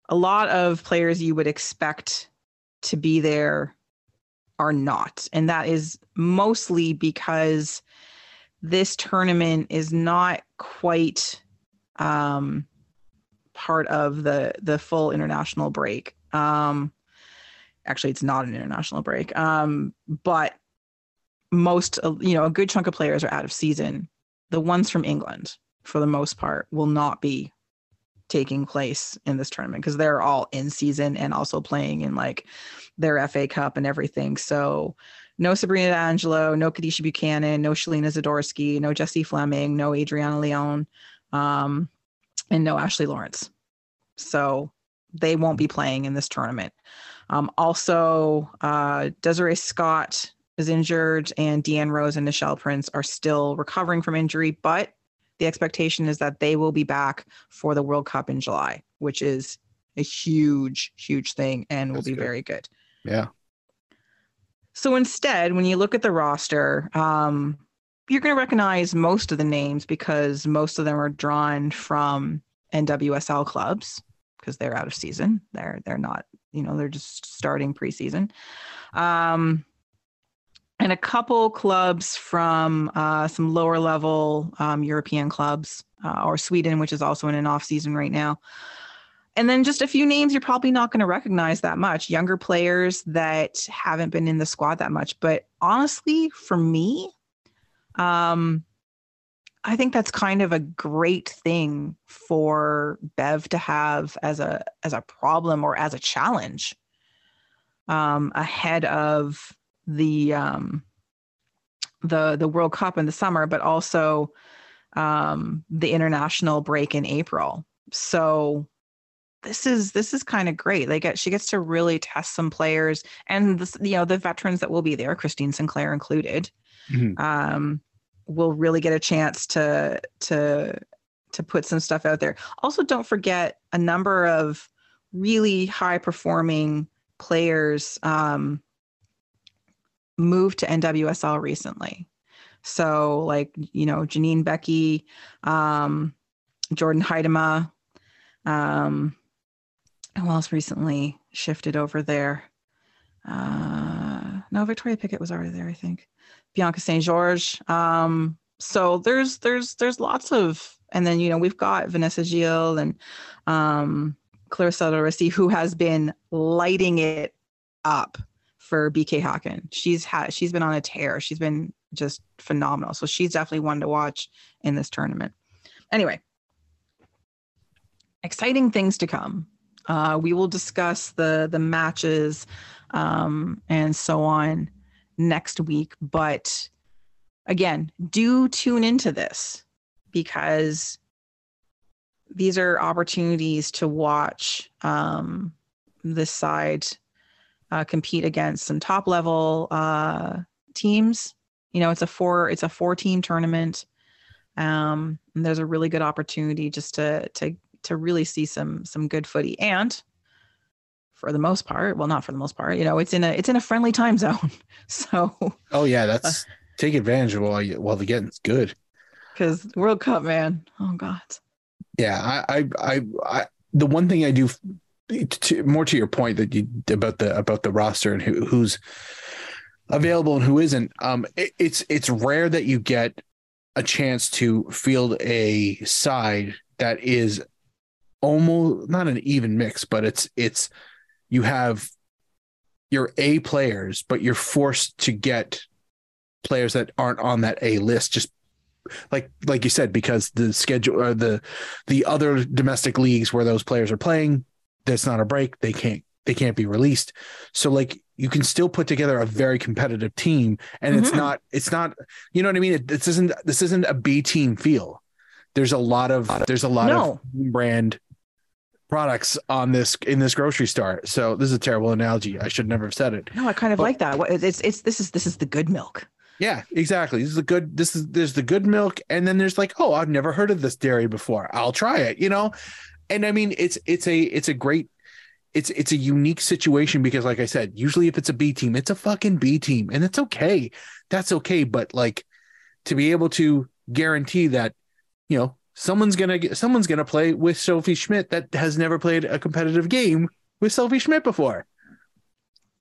a lot of players you would expect to be there are not. And that is mostly because this tournament is not quite part of the full international break. Actually, it's not an international break, but most, you know, a good chunk of players are out of season. The ones from England, for the most part, will not be taking place in this tournament because they're all in season and also playing in like their FA Cup and everything. So no Sabrina D'Angelo, no Khadisha Buchanan, no Shalina Zadorsky, no Jessie Fleming, no Adriana Leon, and no Ashley Lawrence. So they won't be playing in this tournament. Also, Desiree Scott is injured, and Deanne Rose and Nichelle Prince are still recovering from injury, but the expectation is that they will be back for the World Cup in July, which is a huge, huge thing and will be very good. Yeah. So instead, when you look at the roster, you're going to recognize most of the names because most of them are drawn from NWSL clubs because they're out of season. They're not, you know, they're just starting preseason. And a couple clubs from some lower level European clubs or Sweden, which is also in an off season right now. And then just a few names you're probably not going to recognize that much. Younger players that haven't been in the squad that much. But honestly, for me, I think that's kind of a great thing for Bev to have as a problem or as a challenge ahead of the World Cup in the summer, but also the international break in April. So this is kind of great. She gets to really test some players and this, you know, the veterans that will be there, Christine Sinclair included, will really get a chance to put some stuff out there. Also, don't forget a number of really high performing players moved to NWSL recently. So like, you know, Janine Becky, Jordan Heidema, who else recently shifted over there? No, Victoria Pickett was already there, I think. Bianca St. George. So there's lots of, and then, you know, we've got Vanessa Gill and Clarissa Dorissi, who has been lighting it up for BK Haken. She's been on a tear. She's been just phenomenal. So she's definitely one to watch in this tournament. Anyway, exciting things to come. We will discuss the matches and so on next week. But again, do tune into this, because these are opportunities to watch this side compete against some top level teams. You know, it's a four team tournament. And there's a really good opportunity just to really see some good footy. And for the most part, well, not for the most part, you know, it's in a friendly time zone. So, oh yeah, that's take advantage of while the getting's good. 'Cause World Cup, man. Oh God. Yeah. I the one thing I do more to your point that you about the roster and who's available and who isn't, it's rare that you get a chance to field a side that is almost not an even mix, but it's you have your A players, but you're forced to get players that aren't on that A list, just like you said, because the schedule or the other domestic leagues where those players are playing, that's not a break. They can't be released. So like you can still put together a very competitive team, and mm-hmm. it's not, you know what I mean? This isn't a B team feel. There's a lot of brand products on this, in this grocery store. So this is a terrible analogy. I should never have said it. No, I kind of like that. This is the good milk. Yeah, exactly. There's the good milk. And then there's like, oh, I've never heard of this dairy before. I'll try it, you know? And I mean, it's a unique situation because, like I said, usually if it's a B team, it's a fucking B team, and it's okay. That's okay. But like, to be able to guarantee that, you know, someone's gonna play with Sophie Schmidt that has never played a competitive game with Sophie Schmidt before.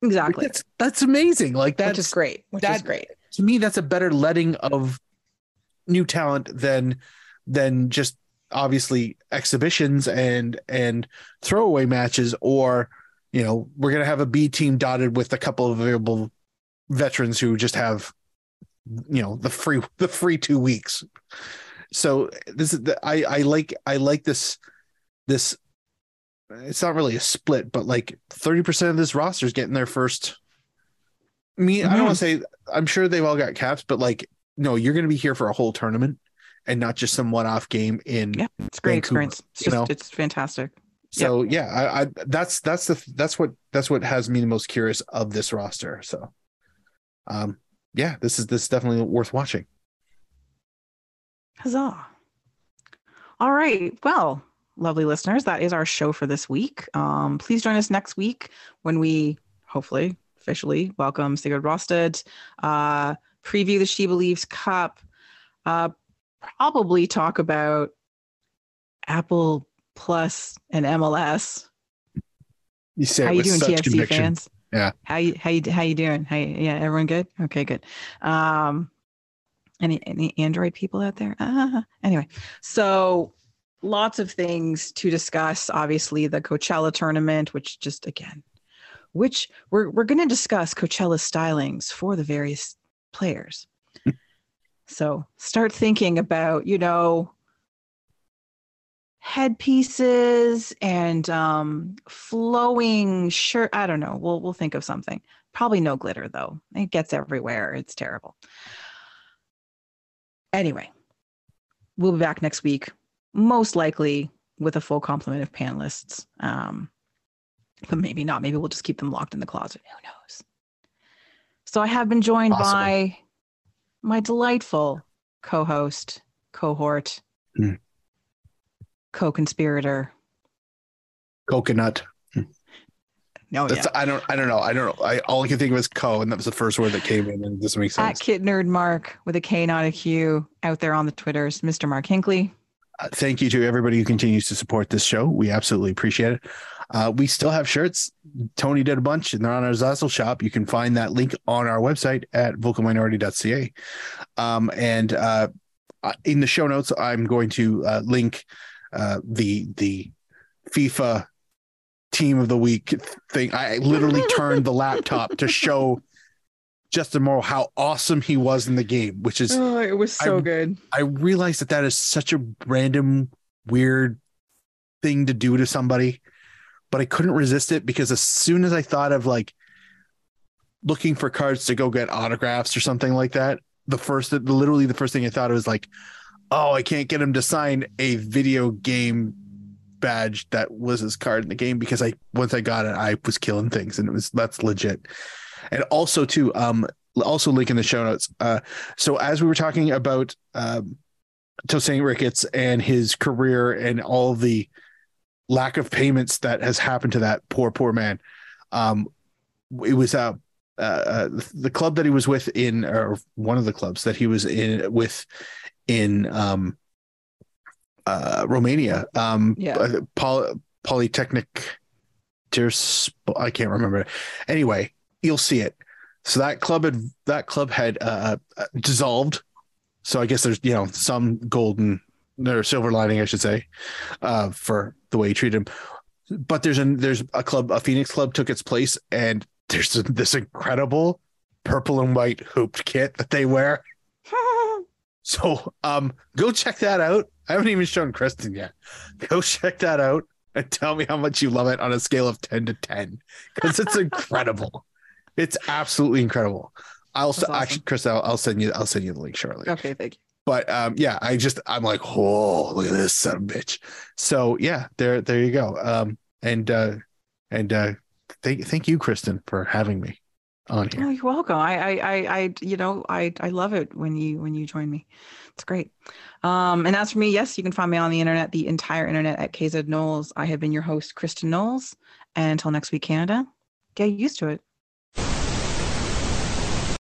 Exactly. Like that's amazing. Like that's just great. Is great. To me, that's a better letting of new talent than just obviously exhibitions and throwaway matches, or, you know, we're going to have a B team dotted with a couple of available veterans who just have, you know, the free 2 weeks. So this is I like this, it's not really a split, but like 30% of this roster is getting their first. I mean, mm-hmm. I don't want to say, I'm sure they've all got caps, but like, no, you're going to be here for a whole tournament. And not just some one-off game in. Yeah, it's a great experience. It's fantastic. So yep. Yeah, I that's what has me the most curious of this roster. So, yeah, this is definitely worth watching. Huzzah! All right, well, lovely listeners, that is our show for this week. Please join us next week when we hopefully officially welcome Sigurd Rosted, preview the She Believes Cup. Probably talk about Apple Plus and MLS. You say how you doing, TFC conviction. Fans? Yeah. How you doing? Yeah, everyone good? Okay, good. Any Android people out there? Anyway, so lots of things to discuss. Obviously, the Coachella tournament, which we're going to discuss Coachella stylings for the various players. So start thinking about, you know, headpieces and flowing shirt. I don't know. We'll think of something. Probably no glitter, though. It gets everywhere. It's terrible. Anyway, we'll be back next week, most likely with a full complement of panelists. But maybe not. Maybe we'll just keep them locked in the closet. Who knows? So I have been joined by my delightful co-host, cohort, co-conspirator, coconut. No, that's, yeah. I don't know. All I can think of is co, and that was the first word that came in, and this makes sense. At Kit Nerd Mark with a K, not a Q, out there on the Twitters, Mr. Mark Hinckley. Thank you to everybody who continues to support this show. We absolutely appreciate it. We still have shirts. Tony did a bunch, and they're on our Zazzle shop. You can find that link on our website at vocalminority.ca. And in the show notes, I'm going to link the FIFA team of the week thing. I literally turned the laptop to show Justin Morrow how awesome he was in the game, which is... Oh, it was so good. I realized that is such a random, weird thing to do to somebody, but I couldn't resist it because as soon as I thought of like looking for cards to go get autographs or something like that, the first thing I thought of was like, oh, I can't get him to sign a video game badge that was his card in the game, because once I got it, I was killing things, and that's legit. And also too, also link in the show notes. So as we were talking about Tosaint Ricketts and his career and all the lack of payments that has happened to that poor man, it was the club that he was with in, or one of the clubs that he was in Romania, Polytechnic Tiraspol, I can't remember. Anyway, you'll see it. So that club had dissolved. So I guess there's, some golden or silver lining, I should say, for the way you treat him. But there's a Phoenix club took its place, and there's this incredible purple and white hooped kit that they wear. So go check that out. I haven't even shown Kristen yet. Go check that out and tell me how much you love it on a scale of 10 to 10, because it's incredible. It's absolutely incredible. I'll actually, Chris, I'll send you the link shortly. Okay, thank you. But I'm like, oh, look at this son of a bitch. So yeah, there you go. And thank you, Kristen, for having me on here. Oh, you're welcome. I love it when you join me. It's great. And as for me, yes, you can find me on the internet, the entire internet, at KZ Knowles. I have been your host, Kristen Knowles. And until next week, Canada, get used to it.